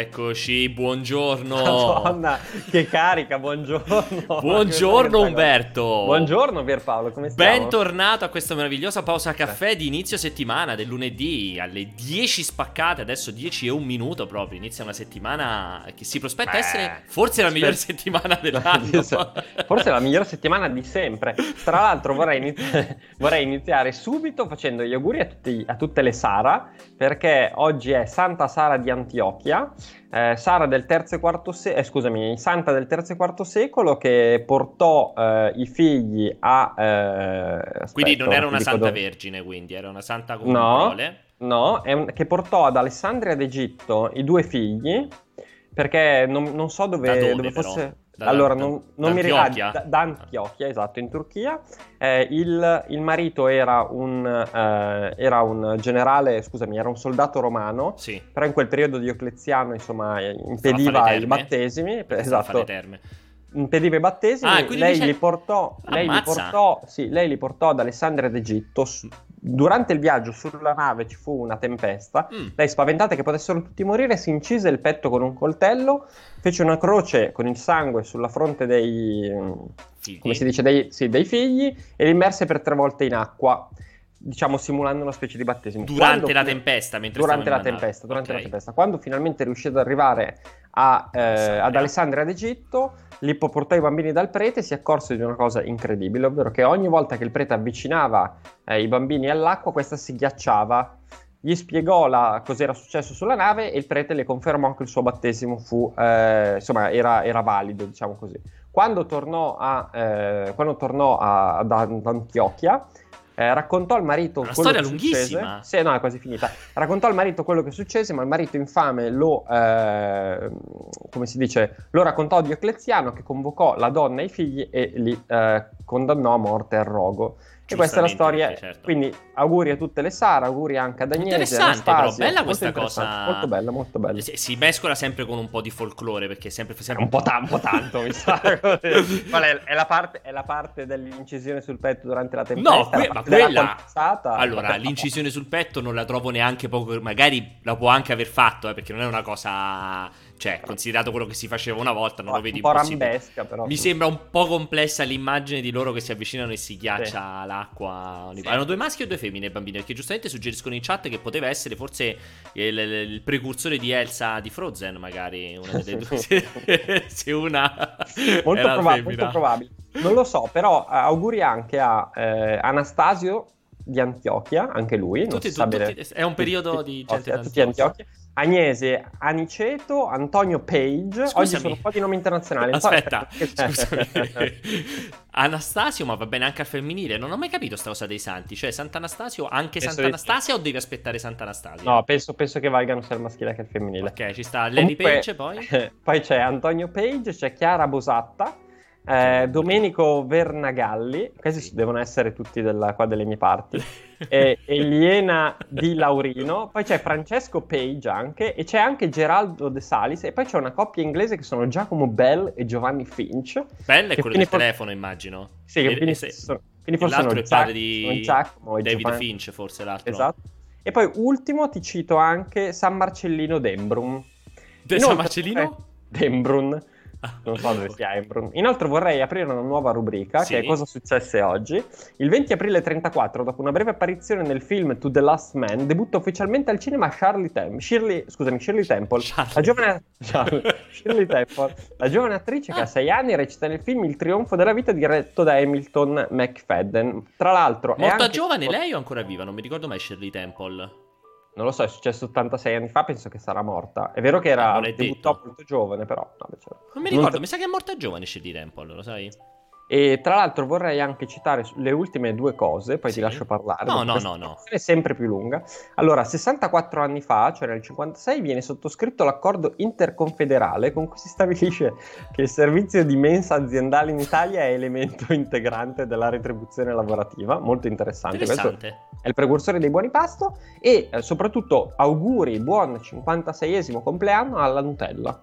Eccoci, buongiorno. Madonna, che carica, buongiorno. Buongiorno Umberto. Buongiorno Pierpaolo, come stiamo? Bentornato a questa meravigliosa pausa caffè di inizio settimana del lunedì alle 10 spaccate, adesso 10:01 proprio, inizia una settimana che si prospetta essere forse la migliore settimana dell'anno. Forse la migliore settimana di sempre. Tra l'altro vorrei iniziare subito facendo gli auguri a tutte le Sara, perché oggi è Santa Sara di Antiochia, Santa del terzo e quarto secolo, che portò i figli a... quindi non era una santa vergine, quindi era una santa con parole. No, che portò ad Alessandria d'Egitto i due figli, perché non so dove fosse... Allora, non mi ricordo, da Antiochia, esatto, in Turchia. Il marito era un generale, scusami, era un soldato romano, sì. Però in quel periodo Diocleziano, insomma, impediva i battesimi, esatto. Impediva i battesimi, lei li portò ad Alessandria d'Egitto. Durante il viaggio sulla nave ci fu una tempesta, lei, spaventata che potessero tutti morire, si incise il petto con un coltello, fece una croce con il sangue sulla fronte dei figli e li immerse per 3 volte in acqua, diciamo simulando una specie di battesimo. Durante la tempesta, quando finalmente riuscì ad arrivare ad Alessandria d'Egitto, li portò i bambini dal prete e si accorse di una cosa incredibile, ovvero che ogni volta che il prete avvicinava i bambini all'acqua, questa si ghiacciava. Gli spiegò cos'era successo sulla nave e il prete le confermò che il suo battesimo era valido, diciamo così. Quando tornò ad Antiochia, raccontò al marito quello che successe, ma il marito infame lo raccontò a Diocleziano, che convocò la donna e i figli e li condannò a morte al rogo. E questa è la storia, perché, certo. Quindi auguri a tutte le Sara, auguri anche ad Agnese, interessante Anastasia, però, bella questa cosa, molto bella. Si mescola sempre con un po' di folklore, perché sempre un po' tanto mi sa. È la parte dell'incisione sul petto durante la tempesta? No, allora l'incisione sul petto non la trovo neanche poco, magari la può anche aver fatto, perché non è una cosa... Cioè, considerato quello che si faceva una volta, non lo vedi impossibile. Un po' rambesca, però. Mi sembra un po' complessa l'immagine di loro che si avvicinano e si ghiaccia l'acqua. Sì. Erano 2 maschi o 2 femmine i bambini? Perché giustamente suggeriscono in chat che poteva essere forse il precursore di Elsa di Frozen, magari. Una delle due. Se una molto probabile. Non lo so, però auguri anche a Anastasio di Antiochia, anche lui. È un periodo di gente di Antiochia. Agnese Aniceto, Antonio Page. Scusami. Oggi sono un po' di nomi internazionali. Aspetta, Anastasio, ma va bene anche al femminile. Non ho mai capito sta cosa dei santi. Cioè Sant'Anastasio, anche Sant'Anastasia, o devi aspettare Sant'Anastasia? No, penso che valgano sia il maschile che il femminile. Ok, ci sta Lady Page, poi c'è Antonio Page, c'è Chiara Bosatta, Domenico Vernagalli. Questi devono essere tutti qua delle mie parti. Eliena Di Laurino, poi c'è Francesco Page anche, e c'è anche Geraldo De Salis, e poi c'è una coppia inglese che sono Giacomo Bell e Giovanni Finch. Bell è quello del telefono, immagino. Sì, quindi forse l'altro di Giacomo e David Giovanni Finch, forse l'altro. Esatto. E poi ultimo ti cito anche San Marcellino Dembrun. San Marcellino? Dembrun. Non so dove sia Embrun. Inoltre vorrei aprire una nuova rubrica, che è cosa successe oggi. Il 20 aprile 34, dopo una breve apparizione nel film To the Last Man, debutta ufficialmente al cinema Shirley Temple, la giovane attrice che a 6 anni recita nel film Il trionfo della vita, diretto da Hamilton McFadden. Tra l'altro giovane lei o ancora viva? Non mi ricordo mai Shirley Temple. Non lo so, è successo 86 anni fa, penso che sarà morta. È vero che debuttò molto giovane, però... Non mi ricordo, mi sa che è morta giovane Shirley Temple, lo sai? E tra l'altro vorrei anche citare le ultime 2 cose, poi ti lascio parlare. No. È sempre più lunga. Allora, 64 anni fa, cioè nel 56, viene sottoscritto l'accordo interconfederale con cui si stabilisce che il servizio di mensa aziendale in Italia è elemento integrante della retribuzione lavorativa. Molto interessante. Questo è il precursore dei buoni pasto. E soprattutto auguri, buon 56esimo compleanno alla Nutella.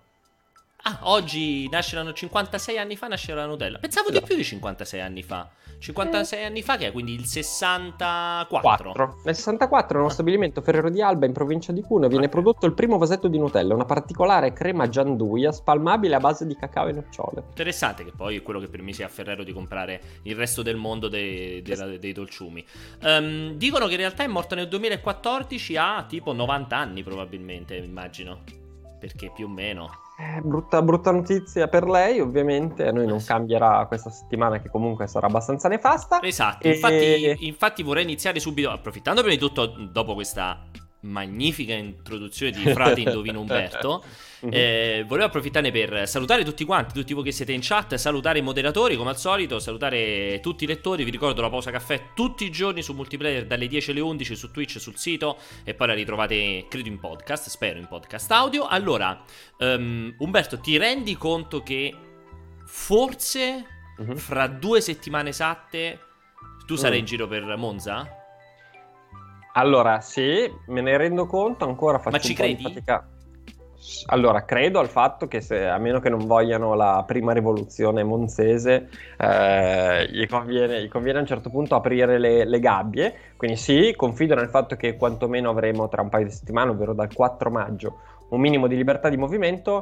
Ah, oggi nasceranno 56 anni fa, nasce la Nutella. Pensavo di più di 56 anni fa. 56 anni fa, che è quindi il 64. Nel 64 nello stabilimento Ferrero di Alba in provincia di Cuneo viene prodotto il primo vasetto di Nutella, una particolare crema gianduia spalmabile a base di cacao e nocciole. Interessante che poi è quello che permise a Ferrero di comprare il resto del mondo dei dolciumi. Dicono che in realtà è morta nel 2014 a tipo 90 anni probabilmente, immagino, perché più o meno brutta notizia per lei, ovviamente a noi non cambierà questa settimana, che comunque sarà abbastanza nefasta. Esatto, infatti vorrei iniziare subito, approfittando prima di tutto, dopo questa magnifica introduzione di Frate Indovino Umberto, volevo approfittarne per salutare tutti quanti, tutti voi che siete in chat, salutare i moderatori come al solito, salutare tutti i lettori. Vi ricordo la pausa caffè tutti i giorni su Multiplayer dalle 10 alle 11 su Twitch, sul sito, e poi la ritrovate credo in podcast, spero in podcast audio. Allora, Umberto, ti rendi conto che forse fra 2 settimane esatte tu sarai in giro per Monza? Allora, sì, me ne rendo conto, ancora faccio un po' di fatica. Allora, credo al fatto che, se a meno che non vogliano la prima rivoluzione monzese, gli conviene a un certo punto aprire le gabbie. Quindi sì, confido nel fatto che quantomeno avremo tra un paio di settimane, ovvero dal 4 maggio, un minimo di libertà di movimento.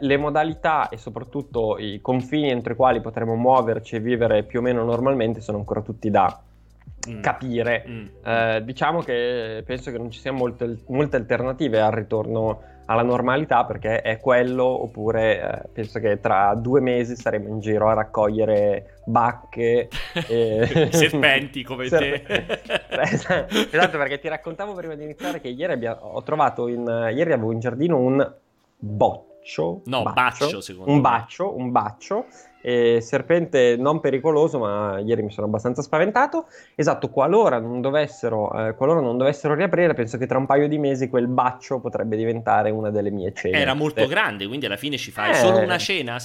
Le modalità e soprattutto i confini entro i quali potremo muoverci e vivere più o meno normalmente sono ancora tutti da capire. Diciamo che penso che non ci siano molte alternative al ritorno alla normalità, perché è quello oppure penso che tra 2 mesi saremo in giro a raccogliere bacche e serpenti come te. Esatto, perché ti raccontavo prima di iniziare che ieri avevo in giardino un baccio, serpente non pericoloso, ma ieri mi sono abbastanza spaventato. Esatto, qualora non dovessero riaprire, penso che tra un paio di mesi quel baccio potrebbe diventare una delle mie cene. Era molto grande, quindi alla fine ci fai solo una cena,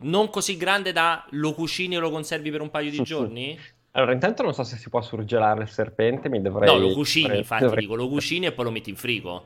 non così grande da lo cucini e lo conservi per un paio di giorni? Allora, intanto non so se si può surgelare il serpente, no, lo cucini, lo cucini e poi lo metti in frigo.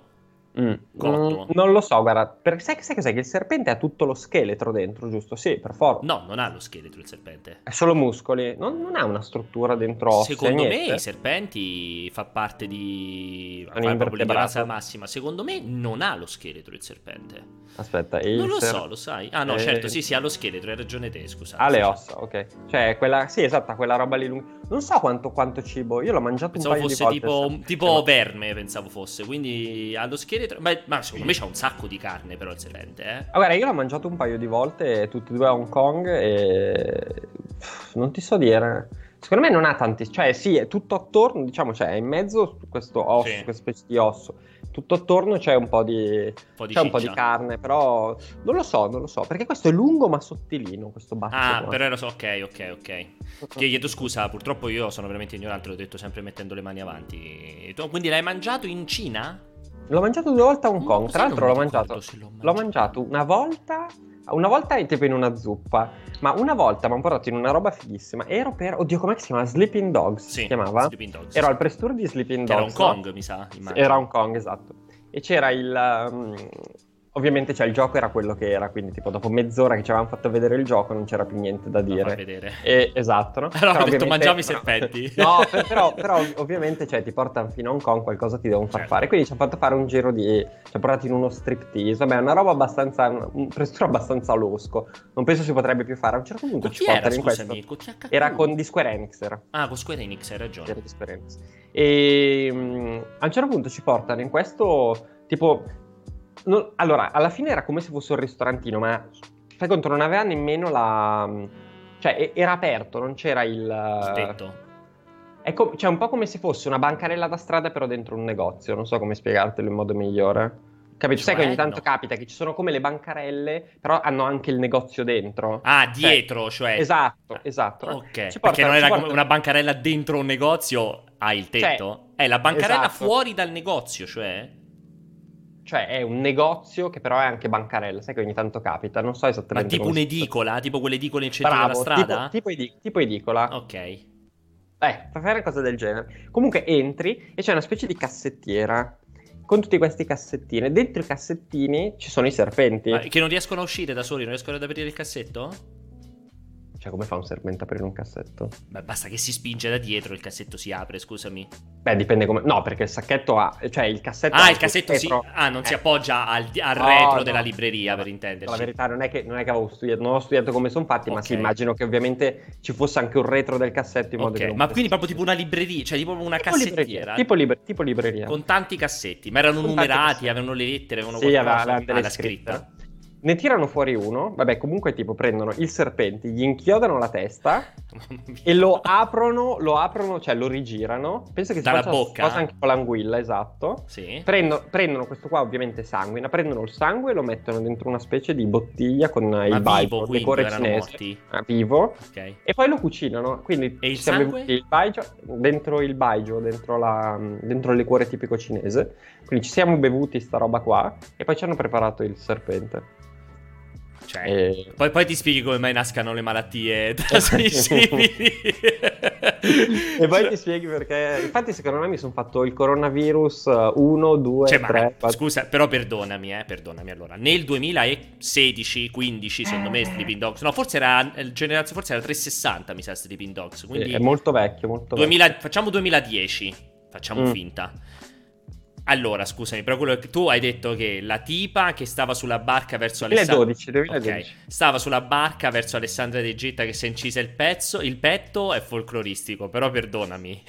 Non lo so, guarda, perché sai che il serpente ha tutto lo scheletro dentro, giusto? Sì, per forza. No, non ha lo scheletro il serpente. È solo muscoli, non ha una struttura dentro ossea. Secondo me i serpenti fa parte di un'invertebrata massima. Secondo me non ha lo scheletro il serpente. Aspetta, non lo so, lo sai? Ah no, certo, sì, ha lo scheletro, hai ragione te, scusa. Ha le ossa, ok. Cioè quella, sì, esatto, quella roba lì lunga. Non so quanto cibo, io l'ho mangiato un paio di volte. Pensavo fosse tipo verme, pensavo fosse, quindi ha lo scheletro. Ma secondo me c'ha un sacco di carne però il serpente, Allora, io l'ho mangiato un paio di volte, tutti e due a Hong Kong, e non ti so dire. Secondo me non ha tanti, cioè sì, è tutto attorno, diciamo, cioè è in mezzo questo osso, sì, questa specie di osso. Tutto attorno c'è un po' di carne, però non lo so, perché questo è lungo ma sottilino, questo baccio. Ah, però era ok. Chiedo scusa, purtroppo io sono veramente ignorante, l'ho detto sempre mettendo le mani avanti. Quindi l'hai mangiato in Cina? L'ho mangiato 2 volte a Hong Kong, tra l'altro l'ho mangiato una volta tipo in una zuppa, ma una volta mi hanno portato in una roba fighissima, ero per, oddio, com'è che si chiama? Sleeping Dogs, sì, si chiamava? Sleeping Dogs. Ero al press tour di Sleeping Dogs. Era Hong Kong, mi sa, immagino. Era Hong Kong, esatto. E c'era ovviamente il gioco era quello che era, quindi tipo dopo mezz'ora che ci avevamo fatto vedere il gioco non c'era più niente da dire. Esatto, no? Allora, però ho detto mangiamo i serpenti. No, però ovviamente ti portano fino a Hong Kong, qualcosa ti devono far fare. Quindi ci hanno fatto fare un giro ci hanno portato in uno striptease. Vabbè, una roba abbastanza, un prestito abbastanza losco. Non penso si potrebbe più fare. A un certo punto ci portano in questo. Era con Square Enix, era. Ah, con Square Enix, hai ragione. Era di Square Enix. E a un certo punto ci portano in questo tipo. No, allora, alla fine era come se fosse un ristorantino, ma fai conto, non aveva nemmeno cioè era aperto, non c'era il tetto. Ecco, cioè un po' come se fosse una bancarella da strada però dentro un negozio, non so come spiegartelo in modo migliore. Capito? Cioè, sai che ogni tanto capita che ci sono come le bancarelle, però hanno anche il negozio dentro. Ah, dietro, cioè. Esatto. Ok. Perché non era come una bancarella dentro un negozio, il tetto. È la bancarella fuori dal negozio, cioè è un negozio che però è anche bancarella, sai che ogni tanto capita, non so esattamente. Ma tipo un'edicola, tipo quelle edicole in centro della strada? Tipo edicola. Ok. Fa fare una cosa del genere. Comunque entri e c'è una specie di cassettiera con tutti questi cassettini. Dentro i cassettini ci sono i serpenti. Ma che non riescono a uscire da soli, non riescono ad aprire il cassetto? Cioè, come fa un serpente ad aprire un cassetto? Beh, basta che si spinge da dietro, il cassetto si apre, scusami. Beh, dipende come... No, perché il sacchetto ha... Cioè, il cassetto... Ah, il cassetto si... Ah, non si appoggia al retro della libreria, per intenderci. La verità non è che avevo studiato, non ho studiato come sono fatti, ma sì, immagino che ovviamente ci fosse anche un retro del cassetto in modo che non... Ma quindi proprio tipo una libreria, cioè tipo una cassettiera. Tipo libreria. Con tanti cassetti, ma erano numerati, avevano le lettere, avevano qualcosa, la scritta. Ne tirano fuori uno, vabbè, comunque tipo prendono il serpente, gli inchiodano la testa e lo aprono, cioè lo rigirano. Penso che si faccia bocca, cosa anche con l'anguilla, esatto. Sì. Prendono questo qua, ovviamente sanguina, prendono il sangue e lo mettono dentro una specie di bottiglia con il baijiu, liquore cinese, vivo. Okay. E poi lo cucinano, quindi e il sangue? Il baijiu, dentro il liquore tipico cinese. Quindi ci siamo bevuti sta roba qua e poi ci hanno preparato il serpente. Cioè, poi ti spieghi come mai nascano le malattie da simili. E poi ti spieghi perché. Infatti secondo me mi sono fatto il coronavirus 1, 2, cioè, 3 ma, scusa, però perdonami allora. Nel 2016, 15 secondo me Sleeping Dogs. No, forse era 360 mi sa Sleeping Dogs, quindi è molto vecchio, molto vecchio. Facciamo 2010. Facciamo finta. Allora, scusami, però quello che tu hai detto che la tipa che stava sulla barca verso Alessandra... 2012. Okay. Stava sulla barca verso Alessandra d'Egitto che si è incisa il petto è folcloristico, però perdonami,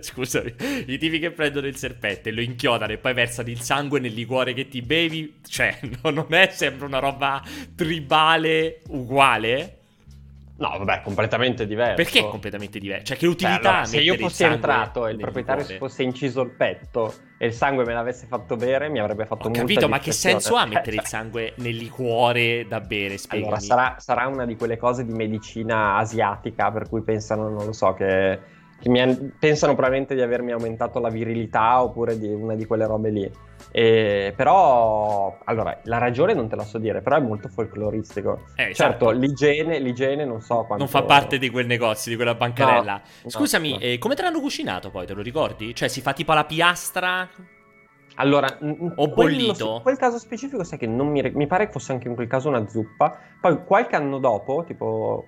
scusami, i tipi che prendono il serpente, lo inchiodano e poi versano il sangue nel liquore che ti bevi, cioè, non è sempre una roba tribale uguale? No, vabbè, completamente diverso. Perché è completamente diverso? Cioè, che utilità allora, se io fossi entrato e il proprietario si fosse inciso il petto e il sangue me l'avesse fatto bere, mi avrebbe fatto molta differenza. Ho capito, ma che senso ha mettere il sangue nel liquore da bere? Spiegami. Allora, sarà una di quelle cose di medicina asiatica per cui pensano, non lo so, pensano probabilmente di avermi aumentato la virilità oppure di una di quelle robe lì. Però, allora, la ragione non te la so dire, però è molto folcloristico. Certo, l'igiene non so quanto... Non fa parte di quel negozio, di quella bancarella. No, scusami, no. Come te l'hanno cucinato poi, te lo ricordi? Cioè si fa tipo la piastra... Allora, ho bollito. In quel caso specifico sai che non mi pare che fosse anche in quel caso una zuppa. Poi qualche anno dopo, tipo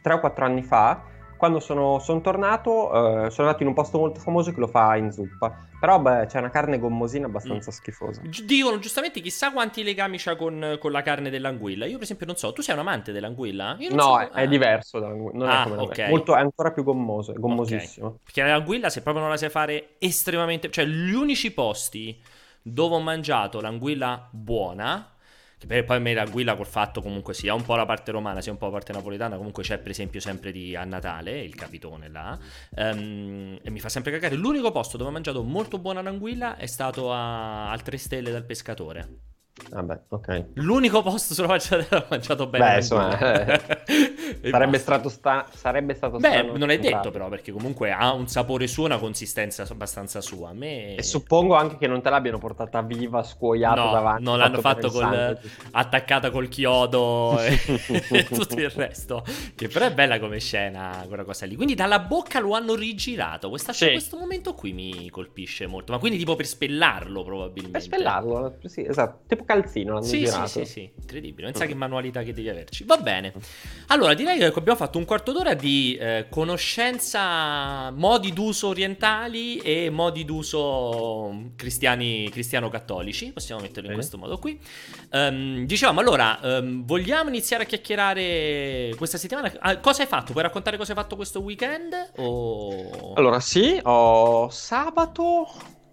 3 o 4 anni fa, quando sono tornato, sono andato in un posto molto famoso che lo fa in zuppa. Però beh, c'è una carne gommosina abbastanza schifosa. Dicono giustamente chissà quanti legami c'ha con la carne dell'anguilla. Io per esempio non so, tu sei un amante dell'anguilla? Io non no, so... è diverso dall'anguilla, non è come okay. Molto, è ancora più gommoso, è gommosissimo. Okay. Perché l'anguilla se proprio non la sai fare estremamente... Cioè gli unici posti dove ho mangiato l'anguilla buona... Che poi me l'anguilla col fatto comunque sia un po' la parte romana sia un po' la parte napoletana, comunque c'è per esempio sempre a Natale il capitone là e mi fa sempre cagare. L'unico posto dove ho mangiato molto buona l'anguilla è stato al 3 Stelle dal Pescatore. Vabbè, ok. L'unico posto sulla faccia dove ho mangiato bene. Beh, insomma, sarebbe stato beh, strano. Beh, non è detto però, perché comunque ha un sapore suo, una consistenza abbastanza sua. E suppongo anche che non te l'abbiano portata viva, scuoiata davanti. No, l'hanno fatto attaccata col chiodo e tutto il resto. Che però è bella come scena quella cosa lì. Quindi dalla bocca lo hanno rigirato. Questo momento qui mi colpisce molto. Ma quindi tipo per spellarlo probabilmente. Per spellarlo, sì, esatto. Tipo calzino l'hanno girato. Sì, incredibile. Pensa che manualità che devi averci. Va bene. Allora, direi che abbiamo fatto un quarto d'ora di conoscenza, modi d'uso orientali e modi d'uso cristiano-cattolici. Possiamo metterlo in questo modo qui. Dicevamo, allora, vogliamo iniziare a chiacchierare questa settimana? Cosa hai fatto? Puoi raccontare cosa hai fatto questo weekend? Allora, sì, sabato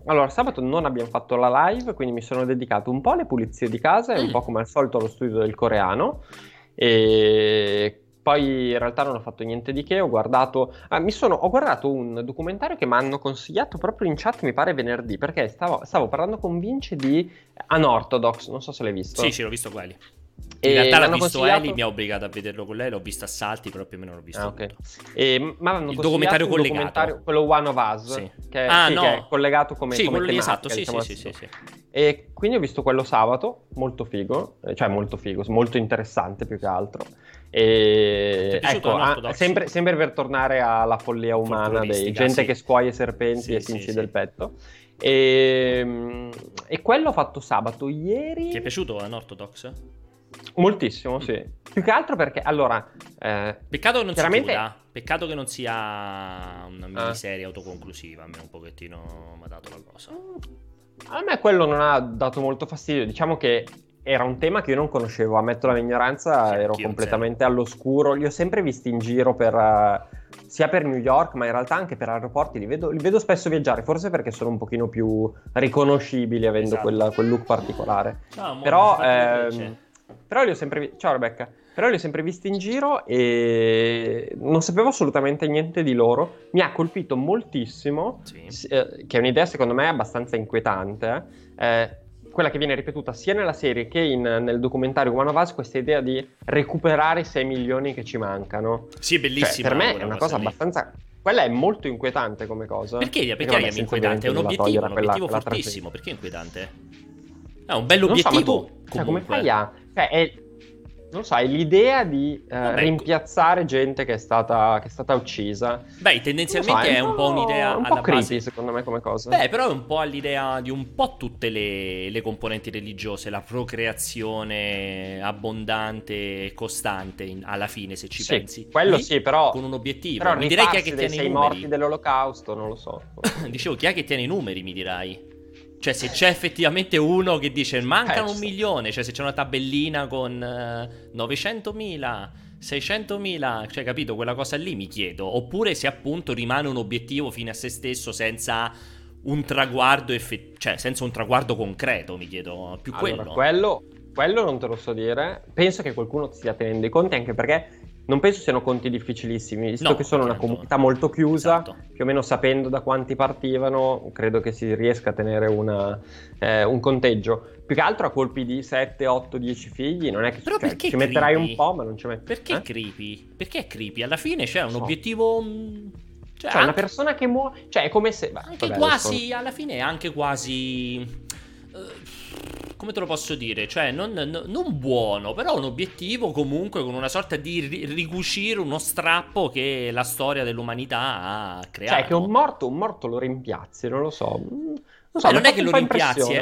non abbiamo fatto la live, quindi mi sono dedicato un po' alle pulizie di casa e un po' come al solito allo studio del coreano. E poi in realtà non ho fatto niente di che, ho guardato un documentario che mi hanno consigliato proprio in chat, mi pare venerdì, perché stavo parlando con Vince di Unorthodox, non so se l'hai visto. Sì, l'ho visto quelli. In realtà l'ha visto Eli, mi ha obbligato a vederlo con lei, l'ho visto a salti, però più o meno l'ho visto ma il documentario collegato, quello One of Us che è collegato come quello tematica, esatto, diciamo sì. E quindi ho visto quello sabato, molto figo, molto interessante più che altro. E ecco, sempre per tornare alla follia umana dei gente che scuoie serpenti e si incide il petto. E quello ho fatto sabato, ieri. Ti è piaciuto Unorthodox? Moltissimo, sì. Più che altro perché, allora, peccato che non chiaramente... si chiuda. Peccato che non sia una miniserie autoconclusiva. A me un pochettino mi ha dato la cosa. A me quello non ha dato molto fastidio. Diciamo che era un tema che io non conoscevo, ammetto la mia ignoranza, sì, ero completamente all'oscuro. Li ho sempre visti in giro per sia per New York, ma in realtà anche per aeroporti. Li vedo spesso viaggiare, forse perché sono un pochino più riconoscibili, avendo quel look particolare. Ciao, però li ho sempre visti. Ciao Rebecca. Però li ho sempre visti in giro e non sapevo assolutamente niente di loro. Mi ha colpito moltissimo, sì. Che è un'idea secondo me abbastanza inquietante, quella che viene ripetuta sia nella serie che nel documentario Umano Vas, questa idea di recuperare i 6 milioni che ci mancano. Sì, è bellissima. Cioè, per me è una cosa abbastanza... Quella è molto inquietante come cosa. Perché vabbè, è inquietante? È un obiettivo fortissimo. Perché è inquietante? È un bell'obiettivo. Cioè, come fai a... Cioè, è l'idea di rimpiazzare gente che è stata uccisa. Beh, tendenzialmente è un po' un'idea un alla po' creepy, base, secondo me, come cosa. Beh, però è un po' all'idea di un po' tutte le componenti religiose, la procreazione abbondante e costante, alla fine, se ci pensi. Quello lì, sì, però con un obiettivo. Però mi direi chi è che tiene i numeri. Morti dell'Olocausto, non lo so. Dicevo, chi è che tiene i numeri, mi dirai. Cioè, se c'è effettivamente uno che dice mancano 1 milione, cioè se c'è una tabellina con 900.000, 600.000, cioè capito, quella cosa lì mi chiedo. Oppure se appunto rimane un obiettivo fine a se stesso senza un traguardo senza un traguardo concreto, mi chiedo. Più allora, quello non te lo so dire. Penso che qualcuno stia tenendo i conti, anche perché non penso siano conti difficilissimi, visto che sono una comunità molto chiusa, esatto. Più o meno sapendo da quanti partivano, credo che si riesca a tenere un conteggio. Più che altro a colpi di 7, 8, 10 figli, non è che però perché ci metterai un po', ma non ci metti. Perché creepy? Perché è creepy? Alla fine c'è un obiettivo... Cioè anche... una persona che muore... Cioè è come se... alla fine è anche quasi... come te lo posso dire? Cioè non buono, però un obiettivo comunque con una sorta di ricucire uno strappo che la storia dell'umanità ha creato. Cioè che un morto lo rimpiazzi, non lo so. Non è che lo rimpiazzi,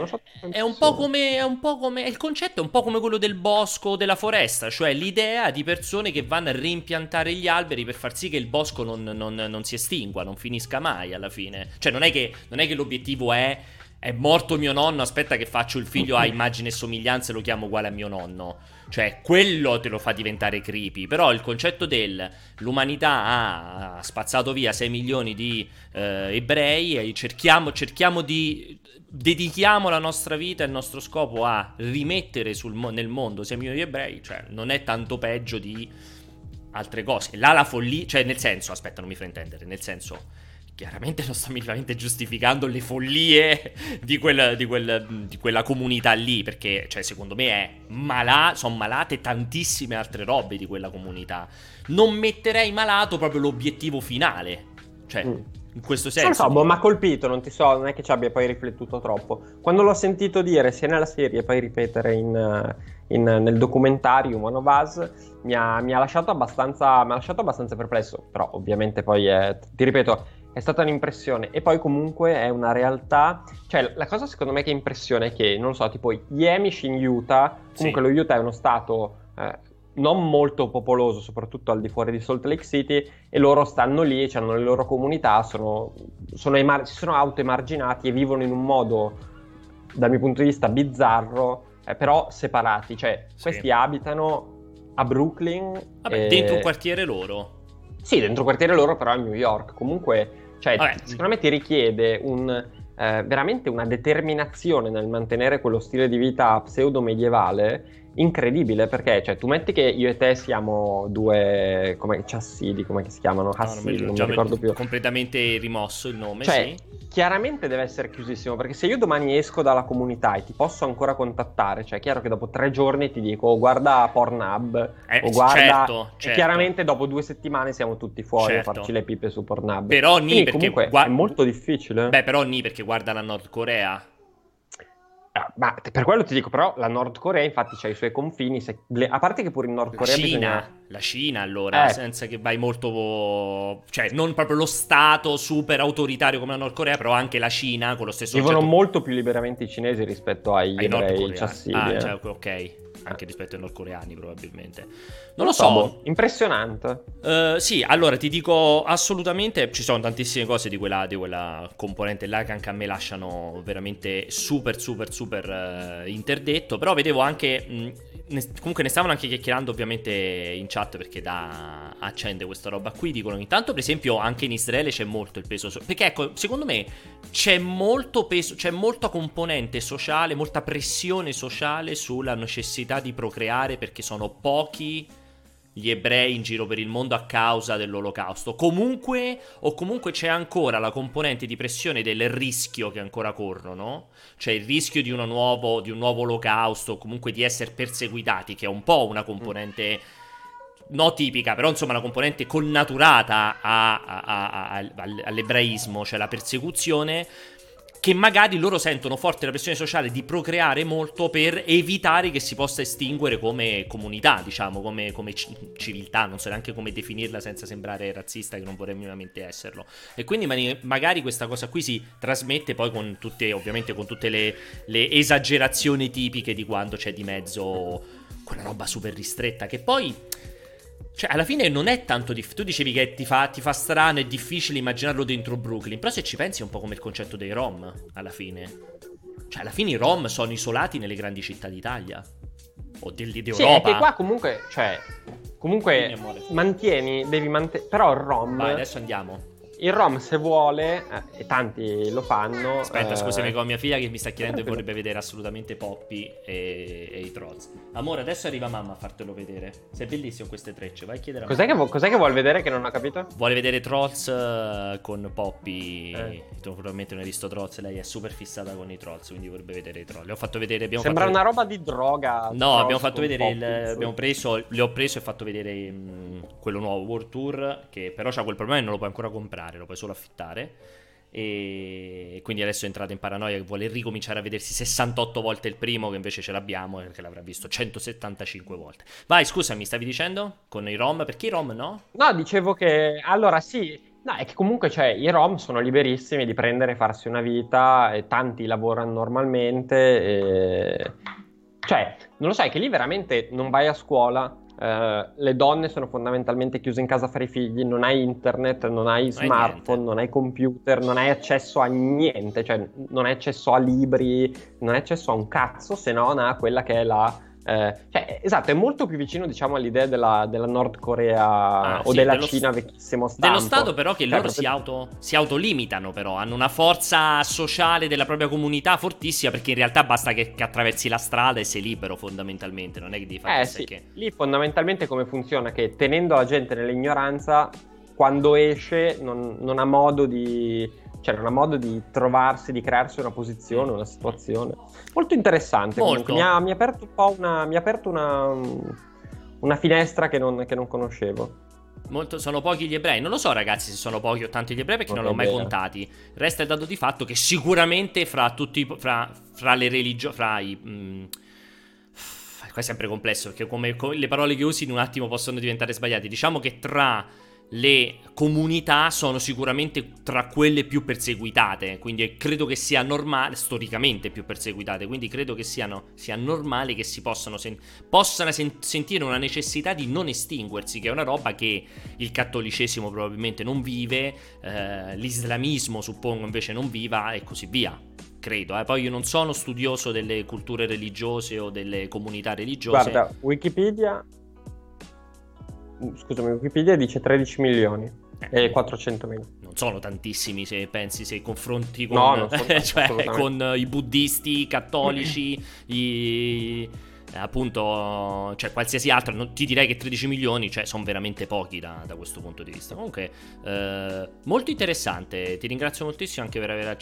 è un po' come il concetto è un po' come quello del bosco o della foresta, cioè l'idea di persone che vanno a rimpiantare gli alberi per far sì che il bosco non si estingua, non finisca mai alla fine. Cioè non è che l'obiettivo è morto mio nonno, aspetta che faccio il figlio a immagine e somiglianza e lo chiamo uguale a mio nonno. Cioè quello te lo fa diventare creepy. Però il concetto l'umanità ha spazzato via 6 milioni di ebrei e dedichiamo la nostra vita e il nostro scopo a rimettere nel mondo 6 milioni di ebrei. Cioè non è tanto peggio di altre cose. Là la follia, cioè nel senso, aspetta, non mi fraintendere, nel senso... Chiaramente non sto minimamente giustificando le follie di quella comunità lì, perché cioè, secondo me sono malate tantissime altre robe di quella comunità. Non metterei malato proprio l'obiettivo finale, cioè in questo senso. Non so, mi ha colpito, non è che ci abbia poi riflettuto troppo. Quando l'ho sentito dire sia nella serie e poi ripetere nel documentario Umano Vas... Mi ha lasciato abbastanza perplesso, però ovviamente poi ti ripeto, è stata un'impressione e poi comunque è una realtà. Cioè la cosa secondo me che impressiona è che, non so, tipo gli Amish in Utah, comunque lo Utah è uno stato non molto popoloso, soprattutto al di fuori di Salt Lake City, e loro stanno lì, hanno le loro comunità, si sono autoemarginati e vivono in un modo, dal mio punto di vista, bizzarro, però separati, cioè questi abitano a Brooklyn. Vabbè, dentro un quartiere loro. Sì, dentro un quartiere loro, però a New York. Comunque, cioè, secondo me ti richiede veramente una determinazione nel mantenere quello stile di vita pseudo-medievale incredibile, perché cioè tu metti che io e te siamo due come si chiamano? Hassidi, non mi ricordo più. Completamente rimosso il nome, cioè, sì. Chiaramente deve essere chiusissimo, perché se io domani esco dalla comunità e ti posso ancora contattare, cioè è chiaro che dopo 3 giorni ti dico guarda Pornhub, certo. E chiaramente dopo 2 settimane siamo tutti fuori a farci le pipe su Pornhub. Però perché comunque è molto difficile. Beh, però perché guarda la Nord Corea. Ma per quello ti dico, però la Nord Corea infatti c'ha i suoi confini, se... a parte che pure in Nord Corea la Cina allora, senza che vai molto, cioè non proprio lo stato super autoritario come la Nord Corea, però anche la Cina con lo stesso vivono oggetto... molto più liberamente i cinesi rispetto agli ebrei ciassini. Ah, cioè, ok, anche rispetto ai nordcoreani probabilmente, non lo so, impressionante. Sì, allora ti dico, assolutamente ci sono tantissime cose di quella componente là che anche a me lasciano veramente super interdetto, però vedevo anche comunque ne stavano anche chiacchierando ovviamente in chat, perché da accende questa roba qui, dicono intanto per esempio anche in Israele c'è molto il peso perché ecco, secondo me c'è molto peso, c'è molta componente sociale, molta pressione sociale sulla necessità di procreare, perché sono pochi gli ebrei in giro per il mondo a causa dell'olocausto. Comunque c'è ancora la componente di pressione del rischio che ancora corrono, cioè il rischio di un nuovo olocausto, comunque di essere perseguitati, che è un po' una componente no tipica, però insomma una componente connaturata all'ebraismo, cioè la persecuzione, che magari loro sentono forte la pressione sociale di procreare molto per evitare che si possa estinguere come comunità, diciamo, come civiltà, non so neanche come definirla senza sembrare razzista, che non vorrei minimamente esserlo. E quindi magari questa cosa qui si trasmette poi con tutte, ovviamente con tutte le esagerazioni tipiche di quando c'è di mezzo quella roba super ristretta, che poi... cioè alla fine non è tanto tu dicevi che ti fa strano, è difficile immaginarlo dentro Brooklyn, però se ci pensi è un po' come il concetto dei Rom alla fine, cioè alla fine i Rom sono isolati nelle grandi città d'Italia o d'Europa. Sì, perché qua comunque, cioè comunque però il Rom, vai, adesso andiamo, il Rom se vuole, e tanti lo fanno, aspetta scusami con mia figlia che mi sta chiedendo e vorrebbe vedere assolutamente Poppy e i Trots. Amore, adesso arriva mamma a fartelo vedere, sei bellissimo queste trecce, vai a chiedere a cos'è che vuol vedere, che non ho capito. Vuole vedere Trots con Poppy, probabilmente non hai visto Trots, lei è super fissata con i Trots, quindi vorrebbe vedere i Trots. Le ho fatto vedere, sembra fatto una roba di droga. No, abbiamo fatto vedere le ho preso e fatto vedere quello nuovo World Tour, che però c'ha quel problema e non lo puoi ancora comprare, lo puoi solo affittare, e quindi adesso è entrata in paranoia che vuole ricominciare a vedersi 68 volte il primo, che invece ce l'abbiamo perché l'avrà visto 175 volte. Vai, scusami, stavi dicendo con i Rom, perché i Rom no dicevo che allora sì, no, è che comunque cioè i Rom sono liberissimi di prendere e farsi una vita, e tanti lavorano normalmente, e... cioè non lo sai che lì veramente non vai a scuola. Le donne sono fondamentalmente chiuse in casa a fare i figli, non hai internet, non hai smartphone, non hai computer, non hai accesso a niente, cioè non hai accesso a libri, non hai accesso a un cazzo, se non a quella che è la... cioè, esatto, è molto più vicino diciamo all'idea della Nord Corea o della Cina vecchissimo stampo, dello Stato, però che loro si autolimitano, però hanno una forza sociale della propria comunità fortissima, perché in realtà basta che attraversi la strada e sei libero fondamentalmente, non è che devi fare sì. Che lì fondamentalmente come funziona, che tenendo la gente nell'ignoranza, quando esce non ha modo di... cioè non ha modo di trovarsi, di crearsi una posizione, una situazione. Molto interessante, molto. Mi ha aperto un po' una finestra che non conoscevo. Molto, sono pochi gli ebrei, non lo so ragazzi se sono pochi o tanti gli ebrei, perché non l'ho mai contati. Resta il dato di fatto che sicuramente fra le religioni, fra i... qua è sempre complesso, perché come le parole che usi in un attimo possono diventare sbagliate. Diciamo che tra... le comunità sono sicuramente tra quelle più perseguitate, quindi credo che sia normale, storicamente più perseguitate, quindi credo che sia normale che si possano sentire una necessità di non estinguersi, che è una roba che il cattolicesimo probabilmente non vive, l'islamismo suppongo invece non viva, e così via, credo, Poi io non sono studioso delle culture religiose o delle comunità religiose. Guarda, Wikipedia dice 13 milioni e 400.000. Non sono tantissimi se pensi, se confronti con, no, non sono tanti, cioè, con i buddisti, i cattolici, appunto, cioè qualsiasi altro. Non ti direi che 13 milioni, cioè, sono veramente pochi da questo punto di vista. Comunque molto interessante, ti ringrazio moltissimo anche per aver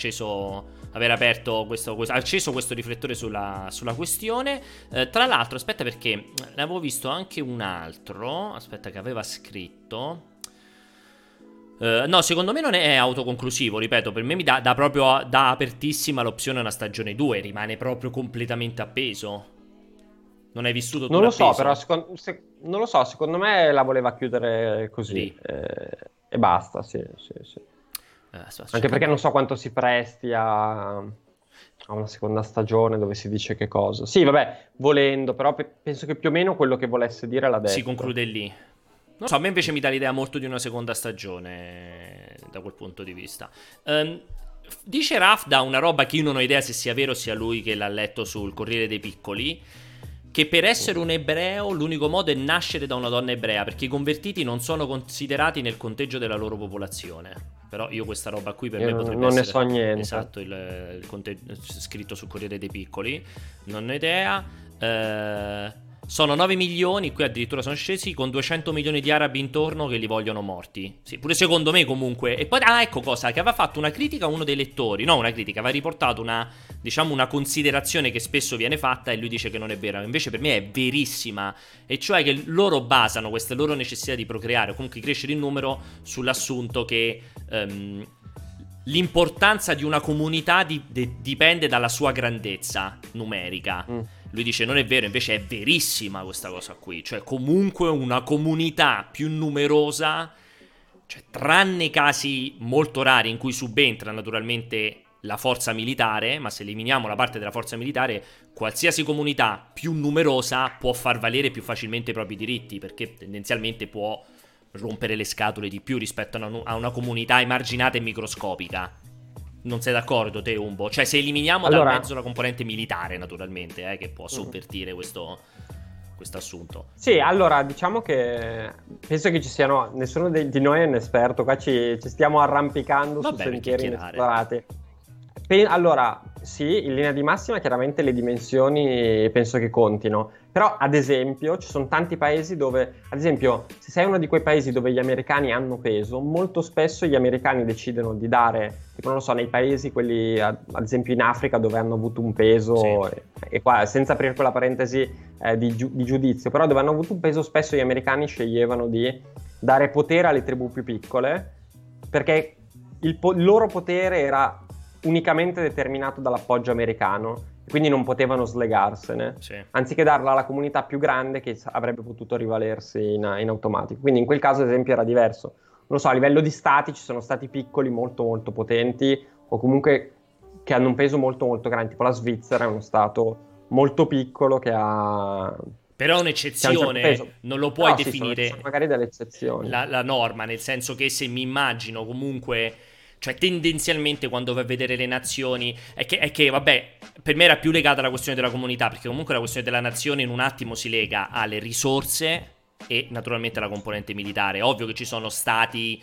aperto acceso questo riflettore sulla questione. Tra l'altro, aspetta, perché ne avevo visto anche un altro, aspetta, che aveva scritto No, secondo me non è autoconclusivo, ripeto, per me mi dà proprio da apertissima l'opzione a una stagione 2, rimane proprio completamente appeso. Non hai vissuto tutto? Non lo so, però non lo so, secondo me la voleva chiudere così. Sì. E basta, sì. Anche perché non so quanto si presti a una seconda stagione dove si dice che cosa. Sì, vabbè, volendo, però penso che più o meno quello che volesse dire l'ha detto. Si conclude lì. Non so, a me invece mi dà l'idea molto di una seconda stagione da quel punto di vista. Dice Rafda una roba che io non ho idea se sia vero, sia lui che l'ha letto sul Corriere dei Piccoli, che per essere un ebreo l'unico modo è nascere da una donna ebrea, perché i convertiti non sono considerati nel conteggio della loro popolazione. Però io questa roba qui per me potrebbe non essere... Non ne so niente. Esatto, il conteggio scritto sul Corriere dei Piccoli. Non ne ho idea. Sono 9 milioni, qui addirittura sono scesi, con 200 milioni di arabi intorno che li vogliono morti. Sì, pure secondo me comunque. E poi, ecco cosa, che aveva fatto una critica a uno dei lettori. No, una critica, aveva riportato una, diciamo, una considerazione che spesso viene fatta e lui dice che non è vera. Invece per me è verissima. E cioè che loro basano questa loro necessità di procreare, o comunque crescere in numero, sull'assunto che... l'importanza di una comunità dipende dalla sua grandezza numerica. Lui dice non è vero, invece è verissima questa cosa qui. Cioè comunque una comunità più numerosa, cioè tranne casi molto rari in cui subentra naturalmente la forza militare, ma se eliminiamo la parte della forza militare, qualsiasi comunità più numerosa può far valere più facilmente i propri diritti, perché tendenzialmente può rompere le scatole di più rispetto a una comunità emarginata e microscopica. Non sei d'accordo te, Umbo? Cioè se eliminiamo dal mezzo la componente militare naturalmente, che può sovvertire questo assunto. Sì, allora diciamo che penso che ci siano, nessuno di noi è un esperto, qua ci stiamo arrampicando su sentieri inesplorati. Allora sì, in linea di massima chiaramente le dimensioni penso che contino, però ad esempio ci sono tanti paesi dove, ad esempio, se sei uno di quei paesi dove gli americani hanno peso, molto spesso gli americani decidono di dare, tipo non lo so, nei paesi quelli ad esempio in Africa dove hanno avuto un peso, sì. E qua senza aprire quella parentesi di giudizio, però dove hanno avuto un peso spesso gli americani sceglievano di dare potere alle tribù più piccole, perché il loro potere era unicamente determinato dall'appoggio americano, quindi non potevano slegarsene, sì. Anziché darla alla comunità più grande che avrebbe potuto rivalersi in automatico. Quindi in quel caso ad esempio era diverso, non lo so, a livello di stati ci sono stati piccoli molto molto potenti o comunque che hanno un peso molto molto grande, tipo la Svizzera è uno stato molto piccolo che ha... Però è un'eccezione, non lo puoi definire, sono magari delle eccezioni, la norma, nel senso che se mi immagino comunque... Cioè tendenzialmente quando vai a vedere le nazioni è che vabbè, per me era più legata alla questione della comunità, perché comunque la questione della nazione in un attimo si lega alle risorse e naturalmente alla componente militare. Ovvio che ci sono stati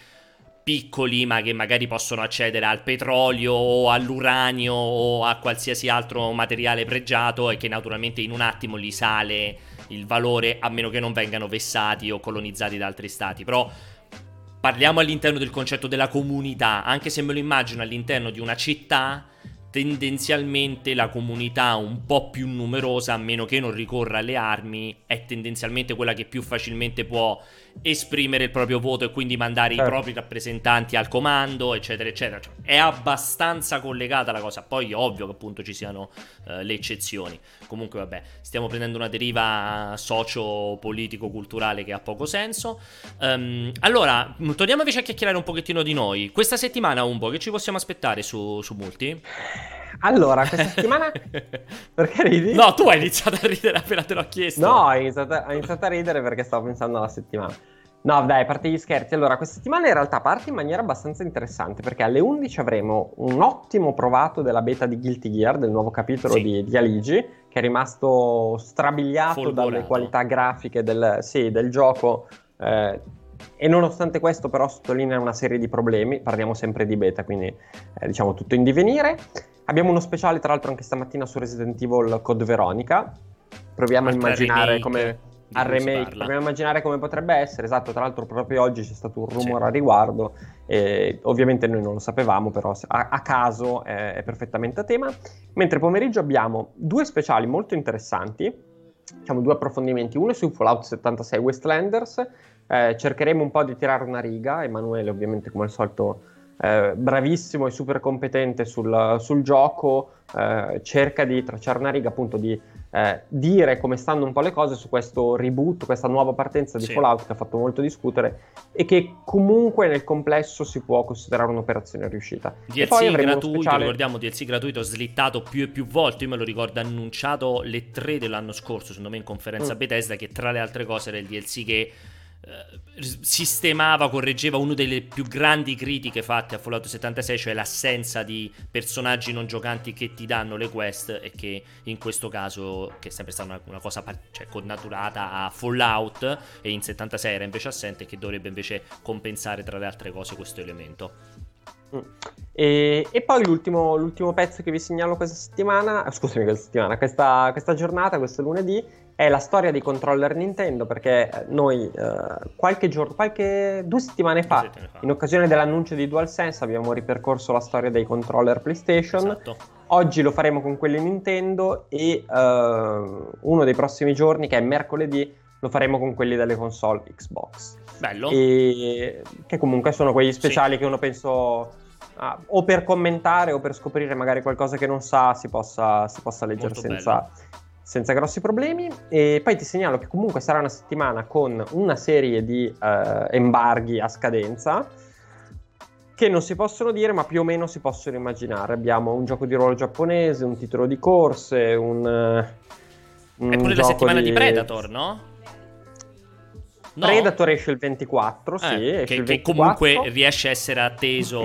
piccoli ma che magari possono accedere al petrolio o all'uranio o a qualsiasi altro materiale pregiato e che naturalmente in un attimo gli sale il valore, a meno che non vengano vessati o colonizzati da altri stati. Però parliamo all'interno del concetto della comunità, anche se me lo immagino all'interno di una città, tendenzialmente la comunità un po' più numerosa, a meno che non ricorra alle armi, è tendenzialmente quella che più facilmente può esprimere il proprio voto e quindi mandare i propri rappresentanti al comando, eccetera, eccetera. Cioè, è abbastanza collegata la cosa, poi è ovvio che appunto ci siano le eccezioni. Comunque vabbè, stiamo prendendo una deriva socio-politico-culturale che ha poco senso. Allora, torniamo invece a chiacchierare un pochettino di noi. Questa settimana, Umbo, che ci possiamo aspettare su Multi? Allora, questa settimana... Perché ridi? No, tu hai iniziato a ridere appena te l'ho chiesto. No, ho iniziato a ridere perché stavo pensando alla settimana. No, dai, a parte gli scherzi. Allora, questa settimana in realtà parte in maniera abbastanza interessante, perché alle 11 avremo un ottimo provato della beta di Guilty Gear, del nuovo capitolo di Aligi, che è rimasto strabiliato dalle qualità grafiche del gioco. E nonostante questo però sottolinea una serie di problemi, parliamo sempre di beta, quindi diciamo tutto in divenire. Abbiamo uno speciale tra l'altro anche stamattina su Resident Evil Code Veronica, proviamo a immaginare come potrebbe essere, esatto, tra l'altro proprio oggi c'è stato un rumore a riguardo e ovviamente noi non lo sapevamo, però a caso è perfettamente a tema. Mentre pomeriggio abbiamo due speciali molto interessanti, diciamo due approfondimenti, uno è su Fallout 76 Westlanders, Cercheremo un po' di tirare una riga. Emanuele ovviamente come al solito bravissimo e super competente sul gioco, cerca di tracciare una riga, appunto di dire come stanno un po' le cose su questo reboot, questa nuova partenza di Fallout che ha fatto molto discutere e che comunque nel complesso si può considerare un'operazione riuscita. DLC poi gratuito, ricordiamo, DLC gratuito slittato più e più volte. Io me lo ricordo annunciato le 3 dell'anno scorso, secondo me in conferenza Bethesda, che tra le altre cose era il DLC che sistemava, correggeva una delle più grandi critiche fatte a Fallout 76, cioè l'assenza di personaggi non giocanti che ti danno le quest, e che in questo caso, che è sempre stata una cosa cioè connaturata a Fallout e in 76 era invece assente, e che dovrebbe invece compensare tra le altre cose questo elemento. E poi l'ultimo pezzo che vi segnalo questa giornata, questo lunedì, è la storia dei controller Nintendo, perché noi due settimane fa, in occasione dell'annuncio di DualSense, abbiamo ripercorso la storia dei controller PlayStation. Esatto. Oggi lo faremo con quelli Nintendo e uno dei prossimi giorni, che è mercoledì, lo faremo con quelli delle console Xbox. Bello. E che comunque sono quegli speciali che uno penso... o per commentare o per scoprire magari qualcosa che non sa si possa leggere senza grossi problemi. E poi ti segnalo che comunque sarà una settimana con una serie di embarghi a scadenza che non si possono dire, ma più o meno si possono immaginare. Abbiamo un gioco di ruolo giapponese, un titolo di corse, un è pure la settimana di Predator, no? No. Predator esce il 24, esce il 24. Che comunque riesce a essere atteso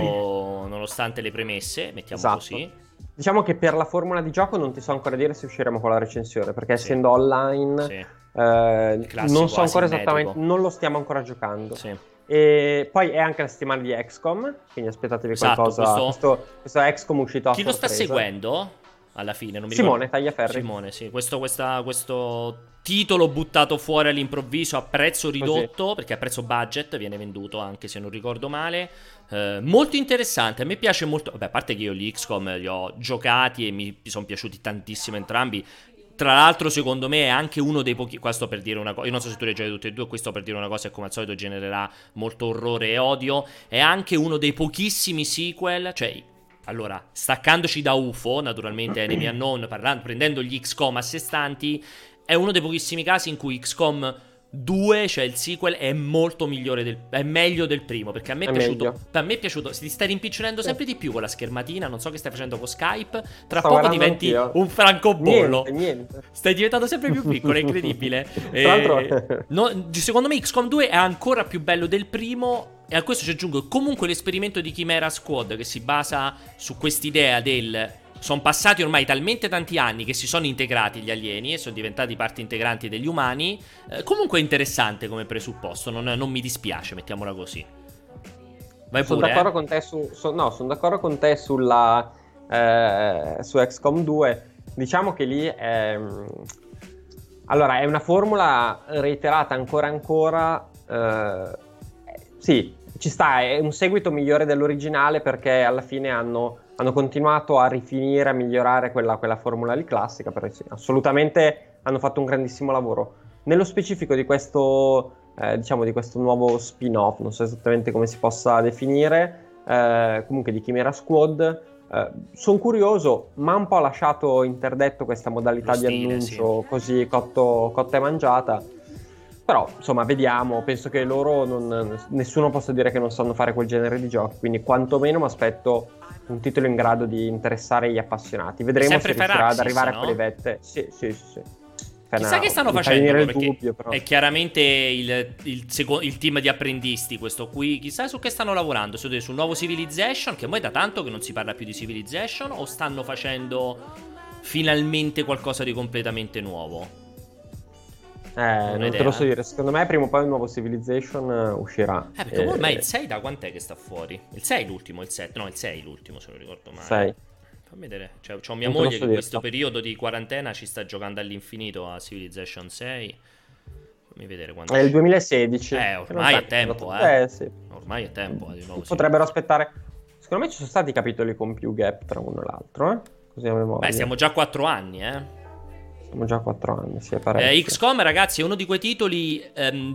nonostante le premesse, mettiamo così. Diciamo che per la formula di gioco non ti so ancora dire se usciremo con la recensione, perché essendo online non so ancora esattamente, non lo stiamo ancora giocando. Sì. E poi è anche la settimana di XCOM, quindi aspettatevi qualcosa. Questo XCOM uscito a sorpresa. Chi lo sta seguendo? Alla fine non mi ricordo. Simone Tagliaferri. Simone, sì, questo titolo buttato fuori all'improvviso a prezzo ridotto, perché a prezzo budget viene venduto, anche se non ricordo male. Molto interessante, a me piace molto. Vabbè, a parte che io gli XCOM li ho giocati e mi sono piaciuti tantissimo entrambi. Tra l'altro, secondo me, è anche uno dei pochi. Qua sto per dire una cosa. Io non so se tu le giochi tutti e due. Qui sto per dire una cosa che, come al solito, genererà molto orrore e odio. È anche uno dei pochissimi sequel. Cioè, allora, staccandoci da UFO, naturalmente, Enemy Unknown, prendendo gli XCOM a sé stanti, è uno dei pochissimi casi in cui XCOM 2, cioè il sequel, è molto migliore è meglio del primo, perché a me è piaciuto. Ti stai rimpicciolendo sempre di più con la schermatina, non so che stai facendo con Skype, poco diventi un francobollo. Niente. Stai diventando sempre più piccolo, è incredibile. Secondo me XCOM 2 è ancora più bello del primo. E a questo ci aggiungo comunque l'esperimento di Chimera Squad, che si basa su quest'idea del... Sono passati ormai talmente tanti anni che si sono integrati gli alieni e sono diventati parti integranti degli umani. Comunque è interessante come presupposto, non mi dispiace, mettiamola così. Vai pure. Sono d'accordo con te su XCOM 2. Diciamo che lì allora è una formula reiterata ancora. Sì, ci sta, è un seguito migliore dell'originale, perché alla fine hanno continuato a rifinire, a migliorare quella formula lì classica, però sì, assolutamente hanno fatto un grandissimo lavoro. Nello specifico di questo, di questo nuovo spin-off, non so esattamente come si possa definire, comunque di Chimera Squad, sono curioso, ma un po' lasciato interdetto questa modalità di annuncio così cotta e mangiata. Però insomma vediamo, penso che loro nessuno possa dire che non sanno fare quel genere di giochi, quindi quantomeno mi aspetto un titolo in grado di interessare gli appassionati. Vedremo se riuscirà ad arrivare a quelle vette. Sì. Chissà che stanno facendo, perché dubbio, però. È chiaramente il team di apprendisti questo qui. Chissà su che stanno lavorando, se sul nuovo Civilization, che ormai è da tanto che non si parla più di Civilization, o stanno facendo finalmente qualcosa di completamente nuovo. Non te lo so dire, secondo me prima o poi un nuovo Civilization uscirà. Perché ormai il 6 da quant'è che sta fuori? Il 6 è l'ultimo, il 7, no il 6 è l'ultimo se non ricordo male. 6. Fammi vedere, cioè, c'ho mia moglie che in questo periodo di quarantena ci sta giocando all'infinito a Civilization 6. Fammi vedere quando è il 2016. Ormai è tempo, sì. Ormai è tempo di nuovo. Potrebbero aspettare. Secondo me ci sono stati capitoli con più gap tra uno e l'altro, così a memoria. Siamo già 4 anni, Sono già 4 anni, sì, è parecchio. XCOM, ragazzi, è uno di quei titoli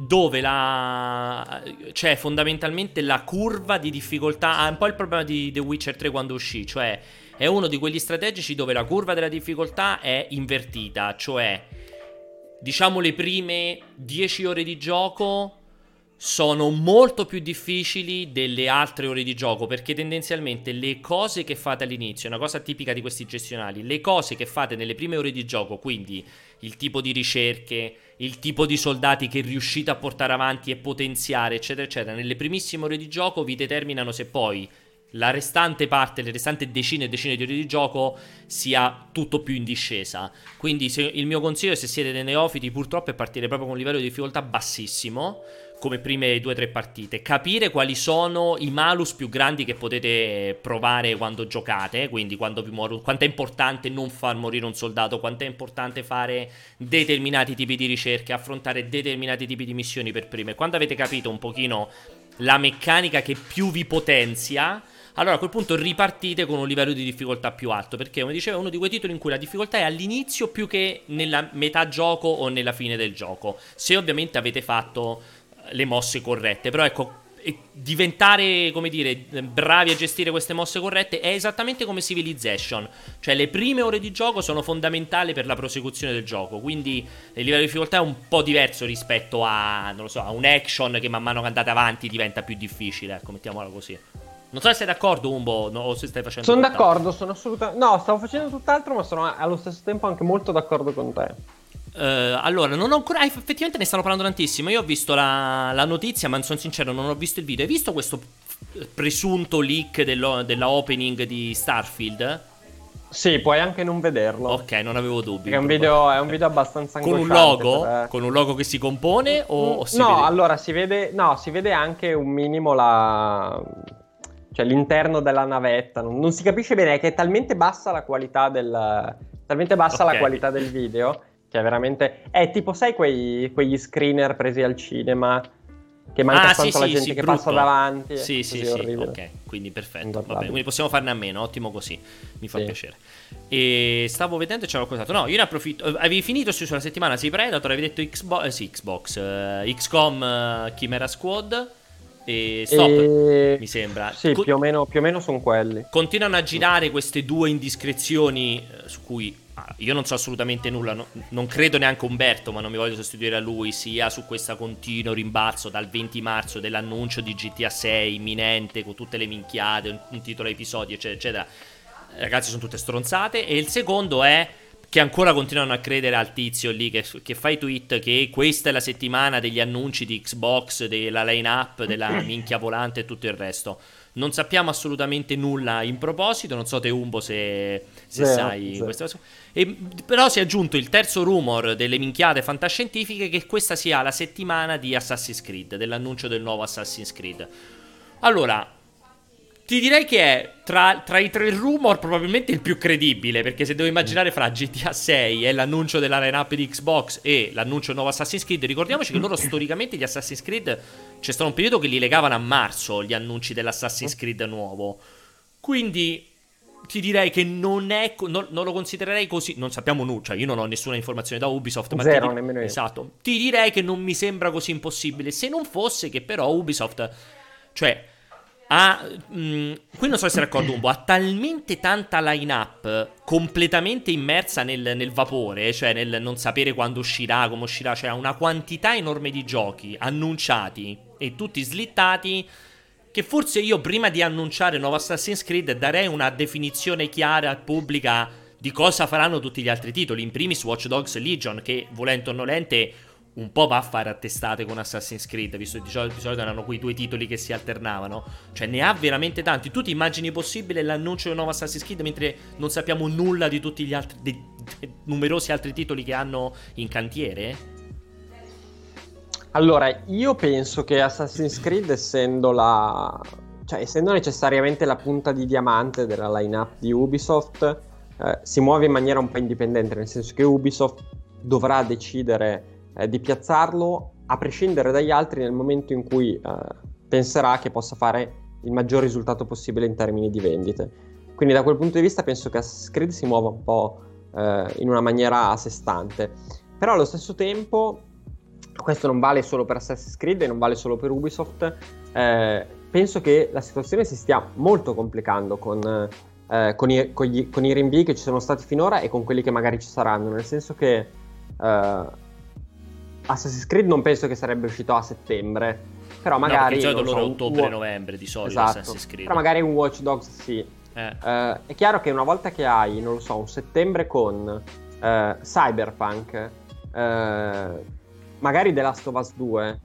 dove c'è fondamentalmente la curva di difficoltà. È un po' il problema di The Witcher 3 quando uscì, cioè è uno di quegli strategici dove la curva della difficoltà è invertita, cioè diciamo le prime 10 ore di gioco sono molto più difficili delle altre ore di gioco, perché tendenzialmente le cose che fate all'inizio, è una cosa tipica di questi gestionali, le cose che fate nelle prime ore di gioco, quindi il tipo di ricerche, il tipo di soldati che riuscite a portare avanti e potenziare, eccetera eccetera, nelle primissime ore di gioco vi determinano se poi la restante parte, le restanti decine e decine di ore di gioco sia tutto più in discesa. Quindi il mio consiglio, se siete dei neofiti, purtroppo è partire proprio con un livello di difficoltà bassissimo come prime 2-3 partite, capire quali sono i malus più grandi che potete provare quando giocate, quindi quando vi muore, quanto è importante non far morire un soldato, quanto è importante fare determinati tipi di ricerche, affrontare determinati tipi di missioni per prime. Quando avete capito un pochino la meccanica che più vi potenzia, allora a quel punto ripartite con un livello di difficoltà più alto, perché come dicevo è uno di quei titoli in cui la difficoltà è all'inizio più che nella metà gioco o nella fine del gioco, se ovviamente avete fatto le mosse corrette. Però ecco, diventare, come dire, bravi a gestire queste mosse corrette è esattamente come Civilization, cioè le prime ore di gioco sono fondamentali per la prosecuzione del gioco, quindi il livello di difficoltà è un po' diverso rispetto a, non lo so, a un action che man mano che andate avanti diventa più difficile, ecco, mettiamola così. Non so se sei d'accordo, Umbo, o se stai facendo... Sono d'accordo, sono assolutamente... No, stavo facendo tutt'altro, ma sono allo stesso tempo anche molto d'accordo con te. Allora, non ho ancora... effettivamente ne stanno parlando tantissimo. Io ho visto la notizia, ma sono sincero, non ho visto il video. Hai visto questo presunto leak della opening di Starfield? Sì, puoi anche non vederlo. Ok, non avevo dubbi. È un video abbastanza angosciante. Con un logo? Per... Con un logo che si compone o si vede? Allora si vede... No, si vede anche un minimo cioè l'interno della navetta, non si capisce bene, è che è talmente bassa la qualità la qualità del video che è veramente è tipo, sai, quegli screener presi al cinema che manca tanto la gente che brutto. Passa davanti. Sì, sì, sì, ok, quindi perfetto. Vabbè, quindi possiamo farne a meno, ottimo così. Mi fa piacere. E stavo vedendo e c'era qualcos'altro. No, io ne approfitto. Avevi finito sulla settimana, si Predator, avevi detto XCOM, Chimera Squad. E stop, mi sembra. Sì, più o meno sono quelli. Continuano a girare queste due indiscrezioni su cui io non so assolutamente nulla, non credo neanche Umberto, ma non mi voglio sostituire a lui, sia su questo continuo rimbalzo dal 20 marzo dell'annuncio di GTA 6 imminente con tutte le minchiate, un titolo a episodi, eccetera eccetera. Ragazzi, sono tutte stronzate. E il secondo è che ancora continuano a credere al tizio lì che fa i tweet che questa è la settimana degli annunci di Xbox, della line-up, della minchia volante e tutto il resto. Non sappiamo assolutamente nulla in proposito, non so te, Umbo, se sai questa cosa. Però si è aggiunto il terzo rumor delle minchiate fantascientifiche, che questa sia la settimana di Assassin's Creed, dell'annuncio del nuovo Assassin's Creed. Allora... ti direi che è tra i tre rumor probabilmente il più credibile, perché se devo immaginare fra GTA 6 e l'annuncio della lineup di Xbox e l'annuncio del nuovo Assassin's Creed, ricordiamoci che loro storicamente gli Assassin's Creed c'è stato un periodo che li legavano a marzo, gli annunci dell'Assassin's Creed nuovo. Quindi ti direi che non lo considererei così, non sappiamo nulla, cioè io non ho nessuna informazione da Ubisoft, ma zero, nemmeno io. Esatto. Ti direi che non mi sembra così impossibile, se non fosse che però Ubisoft, cioè qui non so se raccordo un po', ha talmente tanta line-up completamente immersa nel vapore, cioè nel non sapere quando uscirà, come uscirà, cioè ha una quantità enorme di giochi annunciati e tutti slittati, che forse io prima di annunciare nuovo Assassin's Creed darei una definizione chiara al pubblica di cosa faranno tutti gli altri titoli, in primis Watch Dogs Legion, che volente o nolente un po' va a fare a testate con Assassin's Creed, visto che di solito erano quei due titoli che si alternavano. Cioè ne ha veramente tanti. Tu ti immagini possibile l'annuncio di un nuovo Assassin's Creed mentre non sappiamo nulla di tutti gli altri, dei numerosi altri titoli che hanno in cantiere? Allora, io penso che Assassin's Creed, essendo necessariamente la punta di diamante della lineup di Ubisoft, si muove in maniera un po' indipendente, nel senso che Ubisoft dovrà decidere di piazzarlo a prescindere dagli altri nel momento in cui penserà che possa fare il maggior risultato possibile in termini di vendite. Quindi da quel punto di vista penso che Assassin's Creed si muova un po' in una maniera a sé stante. Però allo stesso tempo questo non vale solo per Assassin's Creed e non vale solo per Ubisoft. Penso che la situazione si stia molto complicando con i rinvii che ci sono stati finora e con quelli che magari ci saranno, nel senso che Assassin's Creed non penso che sarebbe uscito a settembre, però magari no, loro ottobre-novembre di solito. Esatto. Assassin's Creed, però magari un Watch Dogs sì. È chiaro che una volta che hai, non lo so, un settembre con Cyberpunk, magari The Last of Us 2,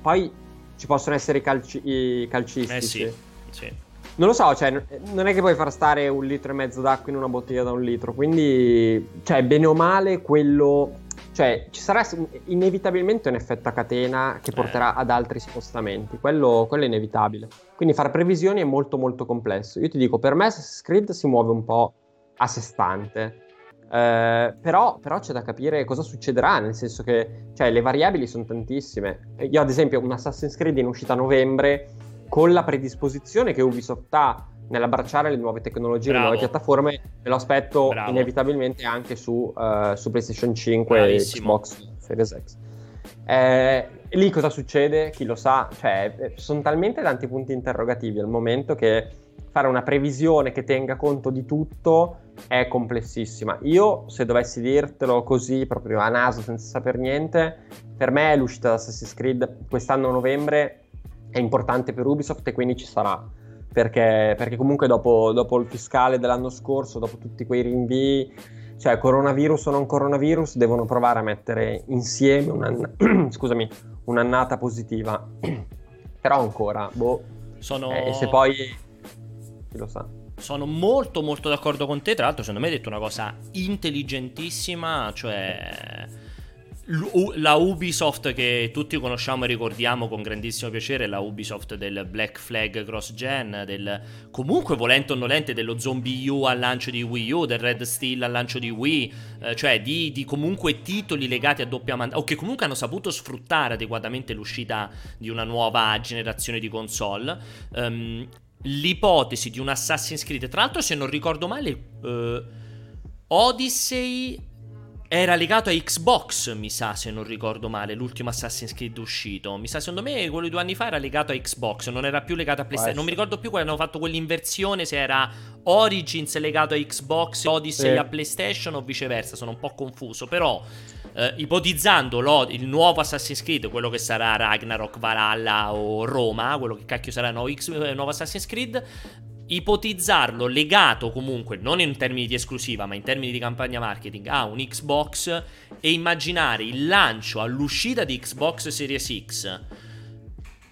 poi ci possono essere i calcistici. Sì. Non lo so, cioè, non è che puoi far stare 1,5 litri d'acqua in una bottiglia da 1 litro, quindi, cioè, bene o male, quello, cioè, ci sarà inevitabilmente un effetto a catena che porterà ad altri spostamenti, quello è inevitabile. Quindi fare previsioni è molto molto complesso. Io ti dico, per me Assassin's Creed si muove un po' a sé stante, però c'è da capire cosa succederà, nel senso che, cioè, le variabili sono tantissime. Io ad esempio un Assassin's Creed in uscita a novembre, con la predisposizione che Ubisoft ha nell'abbracciare le nuove tecnologie, le nuove piattaforme, me lo aspetto inevitabilmente anche su PlayStation 5 e Xbox Series X. Lì cosa succede? Chi lo sa? Cioè, sono talmente tanti punti interrogativi al momento che fare una previsione che tenga conto di tutto è complessissima. Io, se dovessi dirtelo così, proprio a naso, senza saper niente, per me l'uscita da Assassin's Creed quest'anno a novembre è importante per Ubisoft e quindi ci sarà, perché comunque dopo il fiscale dell'anno scorso, dopo tutti quei rinvii, cioè coronavirus o non coronavirus, devono provare a mettere insieme un'annata positiva. Però ancora, e se poi chi lo sa. Sono molto molto d'accordo con te, tra l'altro secondo me hai detto una cosa intelligentissima, cioè la Ubisoft che tutti conosciamo e ricordiamo con grandissimo piacere, la Ubisoft del Black Flag cross gen, del comunque volente o nolente dello Zombie U al lancio di Wii U, del Red Steel al lancio di Wii, cioè di comunque titoli legati a doppia mandata o che comunque hanno saputo sfruttare adeguatamente l'uscita di una nuova generazione di console. L'ipotesi di un Assassin's Creed, tra l'altro se non ricordo male Odyssey era legato a Xbox, mi sa, se non ricordo male, l'ultimo Assassin's Creed uscito. Mi sa, secondo me, quello di 2 anni fa era legato a Xbox, non era più legato a PlayStation. Non mi ricordo più quale hanno fatto quell'inversione, se era Origins legato a Xbox, Odyssey a PlayStation o viceversa, sono un po' confuso. Però, ipotizzando il nuovo Assassin's Creed, quello che sarà Ragnarok, Valhalla o Roma, quello che cacchio sarà nuovo Assassin's Creed, ipotizzarlo legato comunque non in termini di esclusiva ma in termini di campagna marketing a un Xbox e immaginare il lancio all'uscita di Xbox Series X,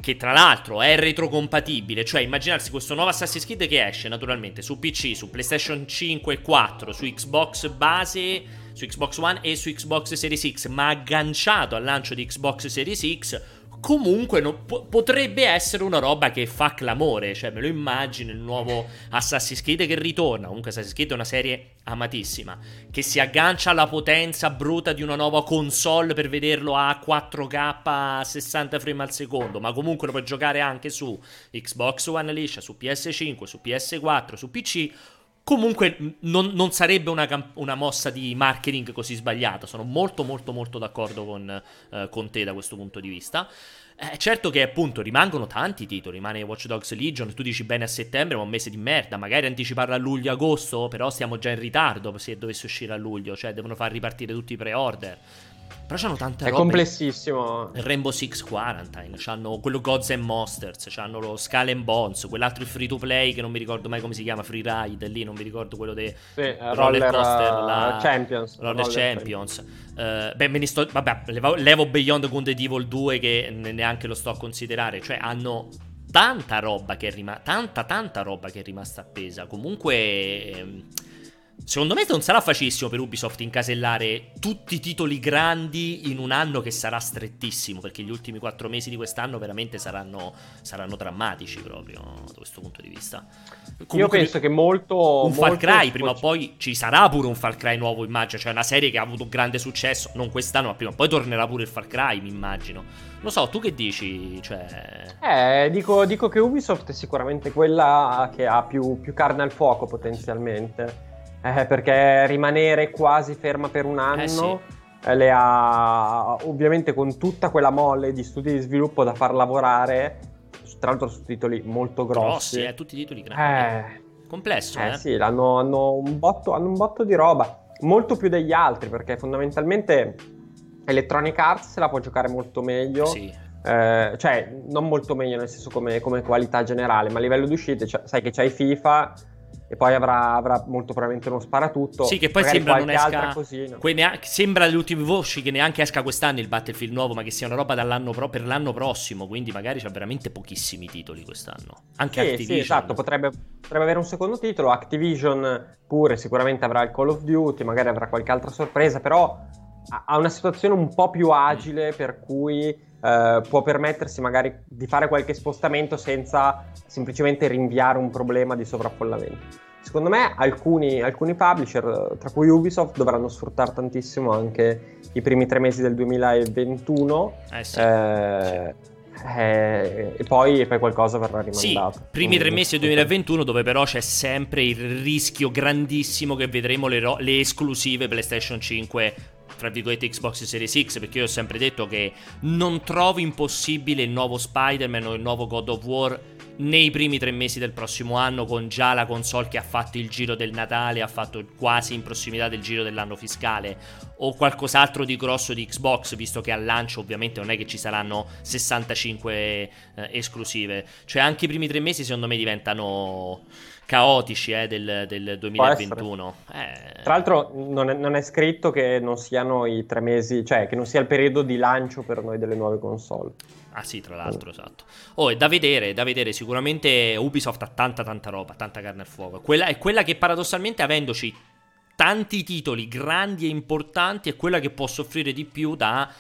che tra l'altro è retrocompatibile, cioè immaginarsi questo nuovo Assassin's Creed che esce naturalmente su PC, su PlayStation 5 e 4, su Xbox base, su Xbox One e su Xbox Series X, ma agganciato al lancio di Xbox Series X. Comunque potrebbe essere una roba che fa clamore, cioè me lo immagino il nuovo Assassin's Creed che ritorna, comunque Assassin's Creed è una serie amatissima, che si aggancia alla potenza bruta di una nuova console per vederlo a 4K a 60 frame al secondo, ma comunque lo puoi giocare anche su Xbox One liscia, su PS5, su PS4, su PC. Comunque non sarebbe una mossa di marketing così sbagliata. Sono molto molto molto d'accordo con te da questo punto di vista. Certo che appunto rimangono tanti titoli, rimane Watch Dogs Legion, tu dici bene a settembre, ma un mese di merda, magari anticiparla a luglio-agosto, però stiamo già in ritardo se dovesse uscire a luglio, cioè devono far ripartire tutti i pre-order. Però c'hanno tante robe. È complessissimo. Rainbow Six Quarantine, c'hanno quello Gods and Monsters, c'hanno lo Skull and Bones, quell'altro il free to play che non mi ricordo mai come si chiama, Free Ride, lì non mi ricordo quello dei Roller Coaster, Champions. Roller Champions. Levo Beyond Good and Evil 2 che neanche lo sto a considerare, cioè hanno tanta roba che è tanta roba che è rimasta appesa. Comunque secondo me non sarà facilissimo per Ubisoft incasellare tutti i titoli grandi in un anno che sarà strettissimo, perché gli ultimi 4 mesi di quest'anno veramente saranno drammatici proprio da questo punto di vista. Comunque, io penso che un Far Cry prima o poi ci sarà pure un Far Cry nuovo, immagino, cioè una serie che ha avuto un grande successo, non quest'anno ma prima o poi tornerà pure il Far Cry, mi immagino. Non so, tu che dici? Cioè dico che Ubisoft è sicuramente quella che ha più carne al fuoco potenzialmente. Perché rimanere quasi ferma per un anno le ha ovviamente, con tutta quella molle di studi di sviluppo da far lavorare, tra l'altro su titoli molto grossi, tutti titoli grandi, complesso. Sì, hanno un botto di roba, molto più degli altri, perché fondamentalmente Electronic Arts se la può giocare molto meglio, cioè non molto meglio nel senso come qualità generale, ma a livello di uscite, cioè, sai che c'hai FIFA e poi avrà molto probabilmente uno sparatutto. Sì, che poi sembra non esca, sembra le ultime voci che neanche esca quest'anno il Battlefield nuovo, ma che sia una roba per l'anno prossimo, quindi magari c'ha veramente pochissimi titoli quest'anno. Anche Activision. Sì, esatto, potrebbe avere un secondo titolo. Activision pure sicuramente avrà il Call of Duty, magari avrà qualche altra sorpresa, però ha una situazione un po' più agile, per cui può permettersi magari di fare qualche spostamento senza semplicemente rinviare un problema di sovraffollamento. Secondo me alcuni publisher, tra cui Ubisoft, dovranno sfruttare tantissimo anche i primi 3 mesi del 2021. E poi qualcosa verrà rimandato. Sì, primi 3 mesi del 2021, dove però c'è sempre il rischio grandissimo che vedremo le esclusive PlayStation 5, tra virgolette Xbox Series X, perché io ho sempre detto che non trovo impossibile il nuovo Spider-Man o il nuovo God of War nei primi 3 mesi del prossimo anno, con già la console che ha fatto il giro del Natale, ha fatto quasi in prossimità del giro dell'anno fiscale, o qualcos'altro di grosso di Xbox, visto che al lancio ovviamente non è che ci saranno 65 esclusive. Cioè anche i primi 3 mesi secondo me diventano caotici del 2021. Tra l'altro non è scritto che non siano i 3 mesi, cioè che non sia il periodo di lancio per noi delle nuove console. Ah sì, tra l'altro, esatto. Oh, è da vedere, sicuramente Ubisoft ha tanta roba, tanta carne al fuoco. Quella è quella che paradossalmente, avendoci tanti titoli grandi e importanti, è quella che può soffrire di più da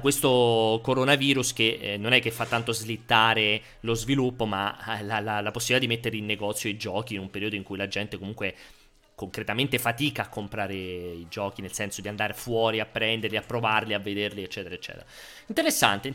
questo coronavirus, che non è che fa tanto slittare lo sviluppo, ma la possibilità di mettere in negozio i giochi in un periodo in cui la gente comunque concretamente fatica a comprare i giochi, nel senso di andare fuori a prenderli, a provarli, a vederli, eccetera eccetera. Interessante.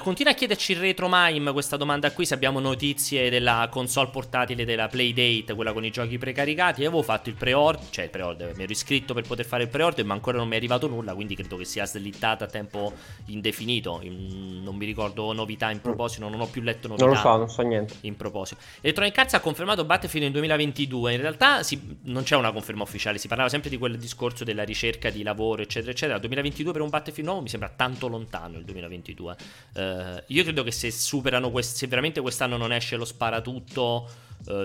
Continua a chiederci il Retro Mime questa domanda qui, se abbiamo notizie della console portatile della Playdate, quella con i giochi precaricati. Io avevo fatto il pre-order, mi ero iscritto per poter fare il pre-order, ma ancora non mi è arrivato nulla, quindi credo che sia slittata a tempo indefinito. Non mi ricordo novità in proposito, non ho più letto novità. Non so niente in proposito. Electronic Arts ha confermato Battlefield in 2022, in realtà non c'è una conferma ufficiale, si parlava sempre di quel discorso della ricerca di lavoro, eccetera eccetera. 2022 per un Battlefield nuovo mi sembra tanto lontano, il 2022. Io credo che se superano se veramente quest'anno non esce lo sparatutto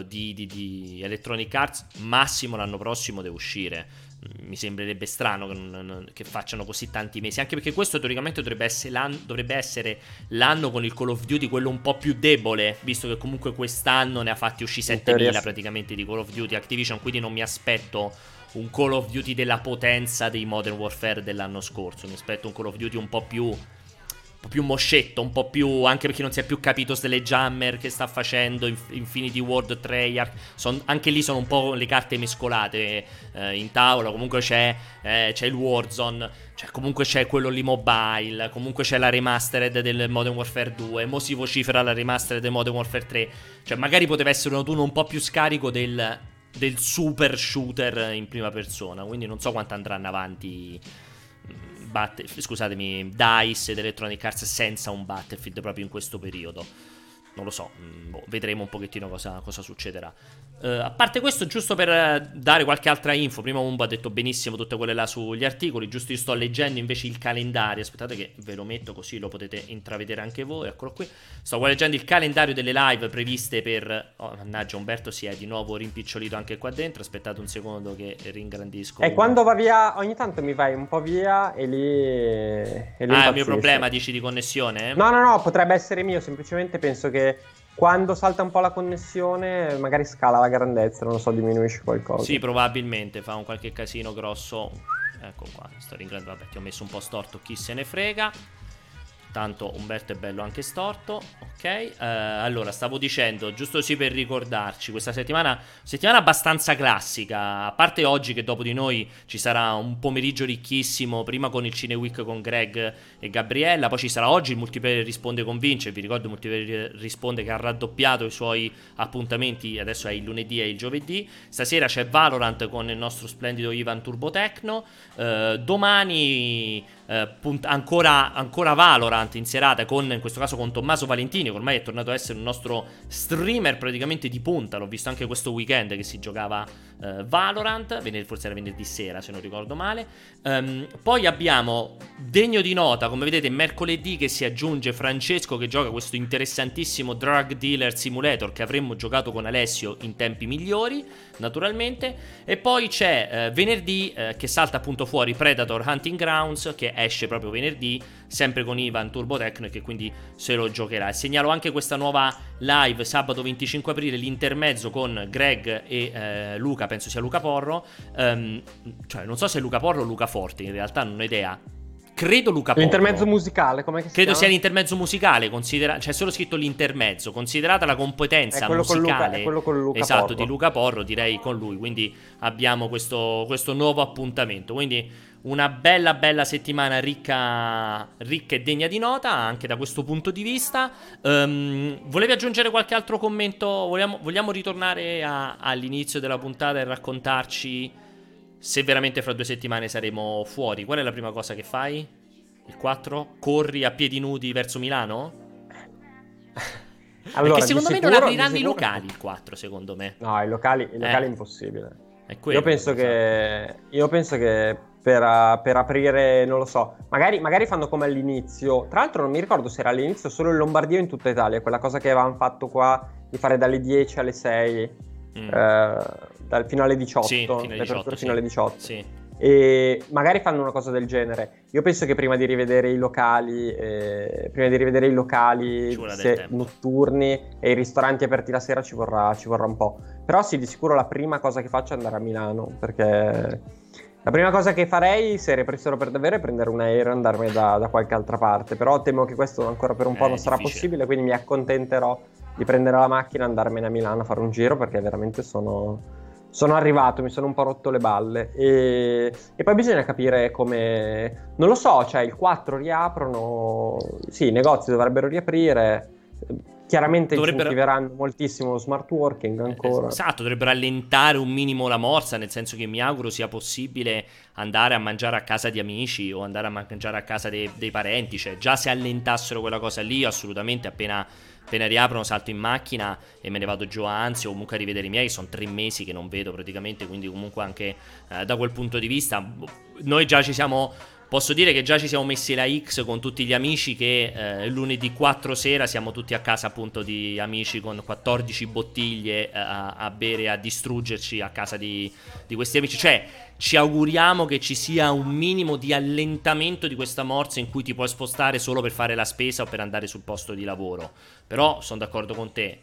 di Electronic Arts, massimo l'anno prossimo deve uscire. Mi sembrerebbe strano che facciano così tanti mesi, anche perché questo teoricamente dovrebbe essere l'anno con il Call of Duty quello un po' più debole, visto che comunque quest'anno ne ha fatti uscì 7000 praticamente di Call of Duty Activision, quindi non mi aspetto un Call of Duty della potenza dei Modern Warfare dell'anno scorso, mi aspetto un Call of Duty un po' più moscetto, un po' più, anche perché non si è più capito Sledgehammer che sta facendo, Infinity Ward, Treyarch, anche lì sono un po' le carte mescolate in tavola. Comunque c'è il Warzone, comunque c'è quello lì mobile, comunque c'è la remastered del Modern Warfare 2, mo si vocifera la remastered del Modern Warfare 3, cioè magari poteva essere un autunno un po' più scarico del super shooter in prima persona, quindi non so quanto andranno avanti DICE ed Electronic Arts senza un Battlefield proprio in questo periodo. Non lo so, vedremo un pochettino cosa succederà. A parte questo, giusto per dare qualche altra info, prima Umbo ha detto benissimo tutte quelle là sugli articoli, giusto, io sto leggendo invece il calendario, aspettate che ve lo metto così lo potete intravedere anche voi, eccolo qui, sto leggendo il calendario delle live previste per... Oh, mannaggia, Umberto si è di nuovo rimpicciolito anche qua dentro, aspettate un secondo che ringrandisco. E quando va via, ogni tanto mi vai un po' via e lì impazzisce. Il mio problema, dici, di connessione? No, potrebbe essere mio, semplicemente penso che quando salta un po' la connessione magari scala la grandezza, non lo so, diminuisce qualcosa. Sì, probabilmente fa un qualche casino grosso. Ecco qua, sto ringraziando, vabbè, ti ho messo un po' storto, chi se ne frega. Tanto Umberto è bello anche storto. Ok, allora stavo dicendo, giusto così per ricordarci, questa settimana abbastanza classica, a parte oggi che dopo di noi ci sarà un pomeriggio ricchissimo, prima con il Cine Week con Greg e Gabriella, poi ci sarà oggi il Multiplayer Risponde con Vince. Vi ricordo il Multiplayer Risponde che ha raddoppiato i suoi appuntamenti, adesso è il lunedì e il giovedì. Stasera c'è Valorant con il nostro splendido Ivan Turbotecno, domani ancora Valorant in serata con, in questo caso, con Tommaso Valentini, che ormai è tornato a essere un nostro streamer praticamente di punta. L'ho visto anche questo weekend che si giocava Valorant, forse era venerdì sera se non ricordo male. Poi abbiamo, degno di nota come vedete, mercoledì che si aggiunge Francesco che gioca questo interessantissimo Drug Dealer Simulator che avremmo giocato con Alessio in tempi migliori naturalmente. E poi c'è venerdì che salta appunto fuori Predator Hunting Grounds, che esce proprio venerdì, sempre con Ivan Turbotecno, e che quindi se lo giocherà. E segnalo anche questa nuova live sabato 25 aprile, l'intermezzo con Greg e Luca, penso sia Luca Porro, cioè non so se è Luca Porro o Luca Forte, in realtà non ho idea. Credo Luca Porro. L'intermezzo musicale, come si chiama? Credo sia l'intermezzo musicale, c'è solo scritto l'intermezzo, considerata la competenza musicale. È quello con Luca, esatto, Porro. Di Luca Porro, direi con lui. Quindi abbiamo questo nuovo appuntamento. Quindi una bella settimana ricca e degna di nota anche da questo punto di vista. Volevi aggiungere qualche altro commento? Vogliamo ritornare all'inizio della puntata e raccontarci se veramente fra 2 settimane saremo fuori. Qual è la prima cosa che fai? Il 4? Corri a piedi nudi verso Milano? Allora, perché secondo me non apriranno i locali il 4, secondo me. No, i locali è impossibile. È quello, io penso che per aprire, non lo so, magari fanno come all'inizio. Tra l'altro non mi ricordo se era all'inizio solo in Lombardia o in tutta Italia, quella cosa che avevano fatto qua di fare dalle 10 alle 6, fino alle 18, sì, fino alle 18. Sì. E magari fanno una cosa del genere. Io penso che prima di rivedere i locali se notturni e i ristoranti aperti la sera ci vorrà un po'. Però sì, di sicuro la prima cosa che faccio è andare a Milano, perché la prima cosa che farei, se ripressero per davvero, è prendere un aereo e andarmene da qualche altra parte. Però temo che questo ancora per un po' non sarà possibile, quindi mi accontenterò di prendere la macchina e andarmene a Milano a fare un giro, perché veramente sono arrivato, mi sono un po' rotto le balle. E poi bisogna capire come, non lo so, cioè il 4 riaprono, sì, i negozi dovrebbero riaprire. Chiaramente incentiveranno moltissimo lo smart working ancora. Esatto, dovrebbero allentare un minimo la morsa, nel senso che mi auguro sia possibile andare a mangiare a casa di amici o andare a mangiare a casa dei parenti. Cioè già se allentassero quella cosa lì, assolutamente, appena riaprono salto in macchina e me ne vado giù a Anzio, o comunque a rivedere i miei, sono 3 mesi che non vedo praticamente, quindi comunque anche da quel punto di vista noi già ci siamo... Posso dire che già ci siamo messi la X con tutti gli amici che lunedì 4 sera siamo tutti a casa appunto di amici con 14 bottiglie a bere, a distruggerci a casa di questi amici. Cioè ci auguriamo che ci sia un minimo di allentamento di questa morsa in cui ti puoi spostare solo per fare la spesa o per andare sul posto di lavoro. Però sono d'accordo con te.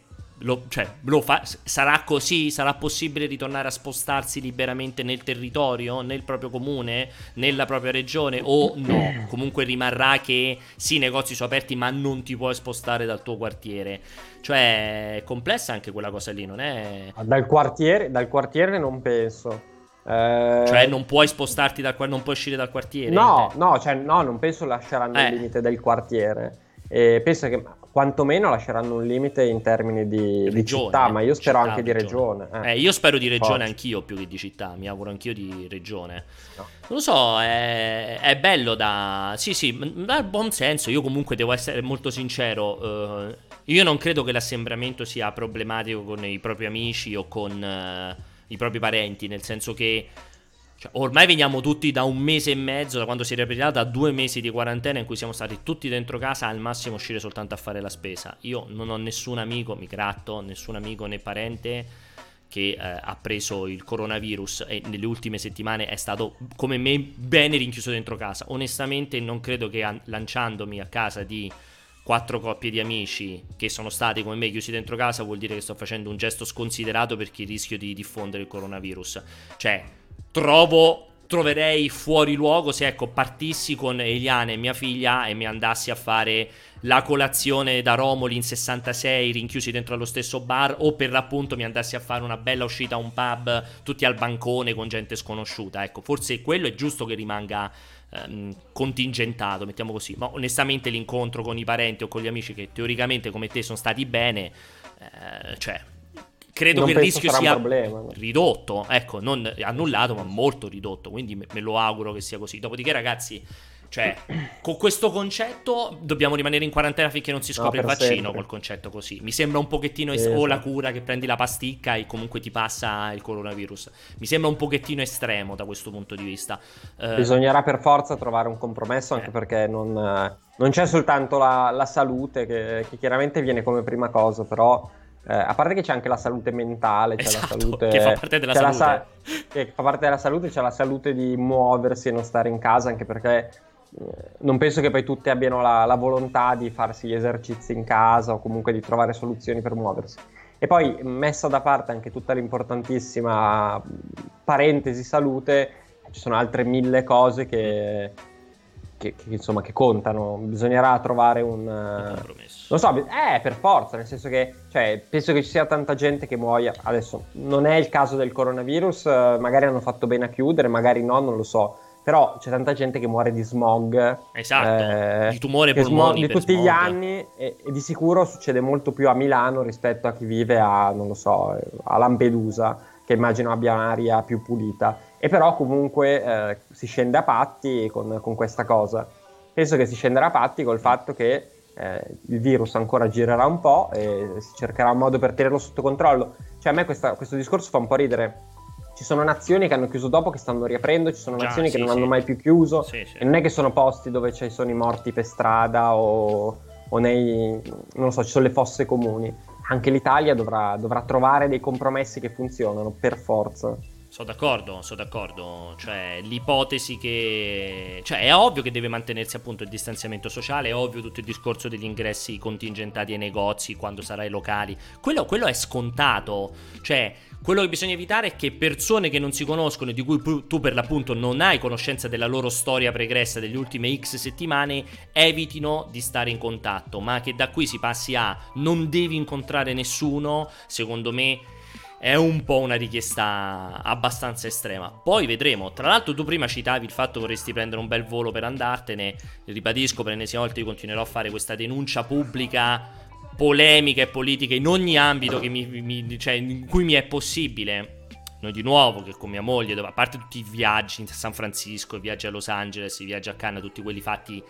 Sarà così? Sarà possibile ritornare a spostarsi liberamente nel territorio, nel proprio comune, nella propria regione, o no? Comunque rimarrà che sì, i negozi sono aperti ma non ti puoi spostare dal tuo quartiere. Cioè è complessa anche quella cosa lì, non è... Dal quartiere non penso. Cioè non puoi spostarti non puoi uscire dal quartiere? No, non penso lasceranno il limite del quartiere. Penso che quantomeno lasceranno un limite in termini di città, ma io spero anche di regione. Io spero di regione anch'io più che di città, mi auguro anch'io di regione. No. Non lo so, è bello da... Sì, dal buon senso. Io comunque devo essere molto sincero, io non credo che l'assembramento sia problematico con i propri amici o con i propri parenti, nel senso che... Cioè, ormai veniamo tutti da 1 mese e mezzo, da quando si è riaperta, da 2 mesi di quarantena in cui siamo stati tutti dentro casa, al massimo uscire soltanto a fare la spesa. Io non ho nessun amico, mi gratto, nessun amico né parente che ha preso il coronavirus e nelle ultime settimane è stato come me bene rinchiuso dentro casa. Onestamente non credo che lanciandomi a casa di 4 coppie di amici che sono stati come me chiusi dentro casa vuol dire che sto facendo un gesto sconsiderato perché rischio di diffondere il coronavirus. Cioè trovo troverei fuori luogo se, ecco, partissi con Eliana e mia figlia e mi andassi a fare la colazione da Romoli in 66 rinchiusi dentro allo stesso bar, o per l'appunto mi andassi a fare una bella uscita a un pub tutti al bancone con gente sconosciuta. Ecco, forse quello è giusto che rimanga contingentato, mettiamo così, ma onestamente l'incontro con i parenti o con gli amici che teoricamente come te sono stati bene, cioè credo non che il rischio sia problema, ridotto, ecco, non annullato ma molto ridotto, quindi me lo auguro che sia così. Dopodiché, ragazzi, cioè, con questo concetto dobbiamo rimanere in quarantena finché non si scopre il vaccino, sempre. Col concetto così mi sembra un pochettino o la cura che prendi la pasticca e comunque ti passa il coronavirus, mi sembra un pochettino estremo da questo punto di vista. Bisognerà per forza trovare un compromesso, anche perché non c'è soltanto la salute che chiaramente viene come prima cosa, però a parte che c'è anche la salute mentale, c'è esatto, la salute che fa parte della salute, che fa parte della salute, c'è la salute di muoversi e non stare in casa, anche perché non penso che poi tutti abbiano la volontà di farsi gli esercizi in casa o comunque di trovare soluzioni per muoversi. E poi messa da parte anche tutta l'importantissima parentesi salute, ci sono altre 1000 cose che insomma che contano. Bisognerà trovare un compromesso. Non so, per forza, nel senso che, cioè, penso che ci sia tanta gente che muoia. Adesso non è il caso del coronavirus, magari hanno fatto bene a chiudere, magari no, non lo so. Però c'è tanta gente che muore di smog, esatto, di tumore ai polmoni di tutti smog. Gli anni, e di sicuro succede molto più a Milano rispetto a chi vive a, non lo so, a Lampedusa, che immagino abbia un'aria più pulita, e però comunque si scende a patti con questa cosa. Penso che si scenderà a patti col fatto che il virus ancora girerà un po' e si cercherà un modo per tenerlo sotto controllo. Cioè, a me questo discorso fa un po' ridere. Ci sono nazioni che hanno chiuso dopo, che stanno riaprendo, ci sono nazioni che non hanno mai più chiuso, e non è che sono posti dove ci sono i morti per strada o nei, non lo so, ci sono le fosse comuni. Anche l'Italia dovrà trovare dei compromessi che funzionano, per forza. Sono d'accordo, cioè l'ipotesi che... Cioè è ovvio che deve mantenersi appunto il distanziamento sociale, è ovvio tutto il discorso degli ingressi contingentati ai negozi quando sarai locali, quello è scontato, cioè quello che bisogna evitare è che persone che non si conoscono e di cui tu per l'appunto non hai conoscenza della loro storia pregressa delle ultime X settimane evitino di stare in contatto, ma che da qui si passi a non devi incontrare nessuno, secondo me... è un po' una richiesta abbastanza estrema. Poi vedremo. Tra l'altro tu prima citavi il fatto che vorresti prendere un bel volo per andartene. Ribadisco, per l'ennesima volta io continuerò a fare questa denuncia pubblica, polemica e politica in ogni ambito che cioè, in cui mi è possibile. Noi di nuovo, che con mia moglie, a parte tutti i viaggi in San Francisco, i viaggi a Los Angeles, i viaggi a Canada, tutti quelli fatti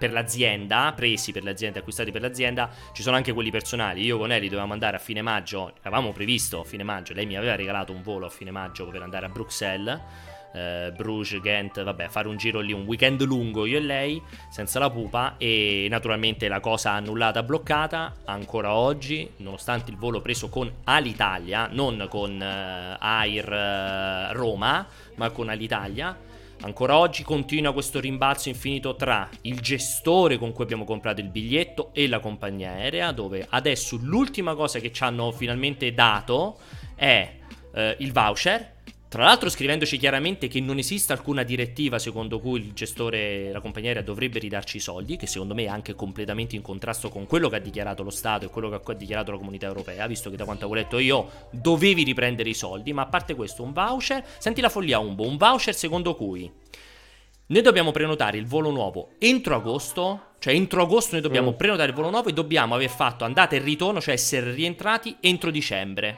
per l'azienda, presi per l'azienda, acquistati per l'azienda, ci sono anche quelli personali. Io con Eli dovevamo andare a fine maggio, avevamo previsto a fine maggio, lei mi aveva regalato un volo a fine maggio per andare a Bruxelles, Bruges, Ghent, vabbè, fare un giro lì, un weekend lungo io e lei, senza la pupa, e naturalmente la cosa annullata, bloccata, ancora oggi, nonostante il volo preso con Alitalia, non con Air Roma, ma con Alitalia. Ancora oggi continua questo rimbalzo infinito tra il gestore con cui abbiamo comprato il biglietto e la compagnia aerea, dove adesso l'ultima cosa che ci hanno finalmente dato è il voucher, tra l'altro scrivendoci chiaramente che non esiste alcuna direttiva secondo cui il gestore e la compagnia aerea dovrebbe ridarci i soldi, che secondo me è anche completamente in contrasto con quello che ha dichiarato lo Stato e quello che ha dichiarato la Comunità Europea, visto che da quanto avevo letto io dovevi riprendere i soldi, ma a parte questo un voucher, senti la follia Umbo, un voucher secondo cui noi dobbiamo prenotare il volo nuovo entro agosto, cioè entro agosto noi dobbiamo prenotare il volo nuovo e dobbiamo aver fatto andata e ritorno, cioè essere rientrati entro dicembre,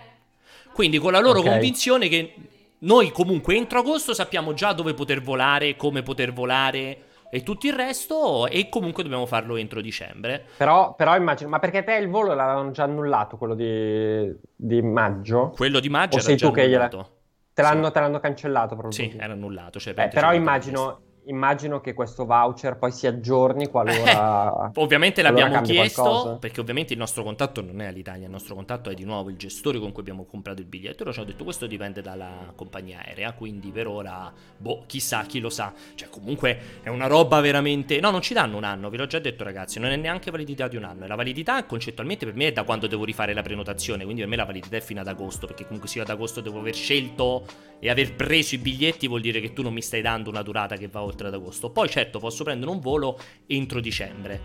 quindi con la loro convinzione che... Noi comunque entro agosto sappiamo già dove poter volare, come poter volare e tutto il resto, e comunque dobbiamo farlo entro dicembre. Però immagino, ma perché te il volo l'avevano già annullato, quello di maggio? Quello di maggio o era sei già tu annullato. Te l'hanno cancellato proprio. Sì, era annullato. Cioè, però immagino immagino che questo voucher poi si aggiorni qualora... ovviamente l'abbiamo chiesto, qualcosa. Perché ovviamente il nostro contatto non è all'Italia, il nostro contatto è di nuovo il gestore con cui abbiamo comprato il biglietto. Allora ci hanno detto questo dipende dalla compagnia aerea, quindi per ora, boh, chissà, chi lo sa. Cioè comunque è una roba veramente... No, non ci danno un anno, ve l'ho già detto ragazzi, non è neanche validità di un anno. E la validità concettualmente per me è da quando devo rifare la prenotazione, quindi per me la validità è fino ad agosto, perché comunque se io ad agosto devo aver scelto e aver preso i biglietti vuol dire che tu non mi stai dando una durata che va oltre ad agosto. Poi certo posso prendere un volo entro dicembre.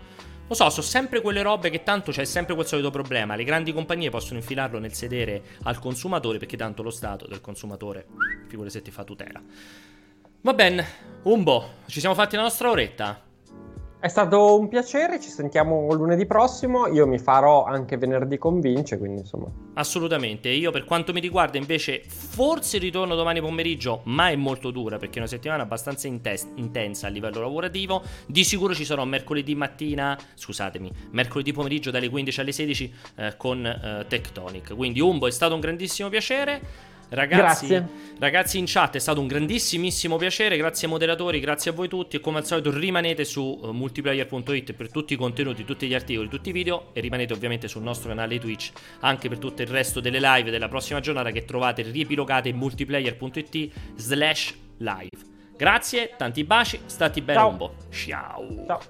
Lo so, sono sempre quelle robe che tanto c'è sempre quel solito problema. Le grandi compagnie possono infilarlo nel sedere al consumatore, perché tanto lo stato del consumatore, figure se ti fa tutela. Va bene, Umbo, ci siamo fatti la nostra oretta. È stato un piacere, ci sentiamo lunedì prossimo, io mi farò anche venerdì con Vince, quindi insomma... Assolutamente, io per quanto mi riguarda invece forse ritorno domani pomeriggio, ma è molto dura perché è una settimana abbastanza intensa a livello lavorativo. Di sicuro ci sarò mercoledì pomeriggio dalle 15 alle 16 con Tectonic, quindi Umbo è stato un grandissimo piacere. Ragazzi in chat è stato un grandissimissimo piacere, grazie ai moderatori, grazie a voi tutti e come al solito rimanete su multiplayer.it per tutti i contenuti, tutti gli articoli, tutti i video e rimanete ovviamente sul nostro canale Twitch anche per tutto il resto delle live della prossima giornata che trovate riepilogate in multiplayer.it/live. Grazie, tanti baci, stati bene. Ciao. Ciao.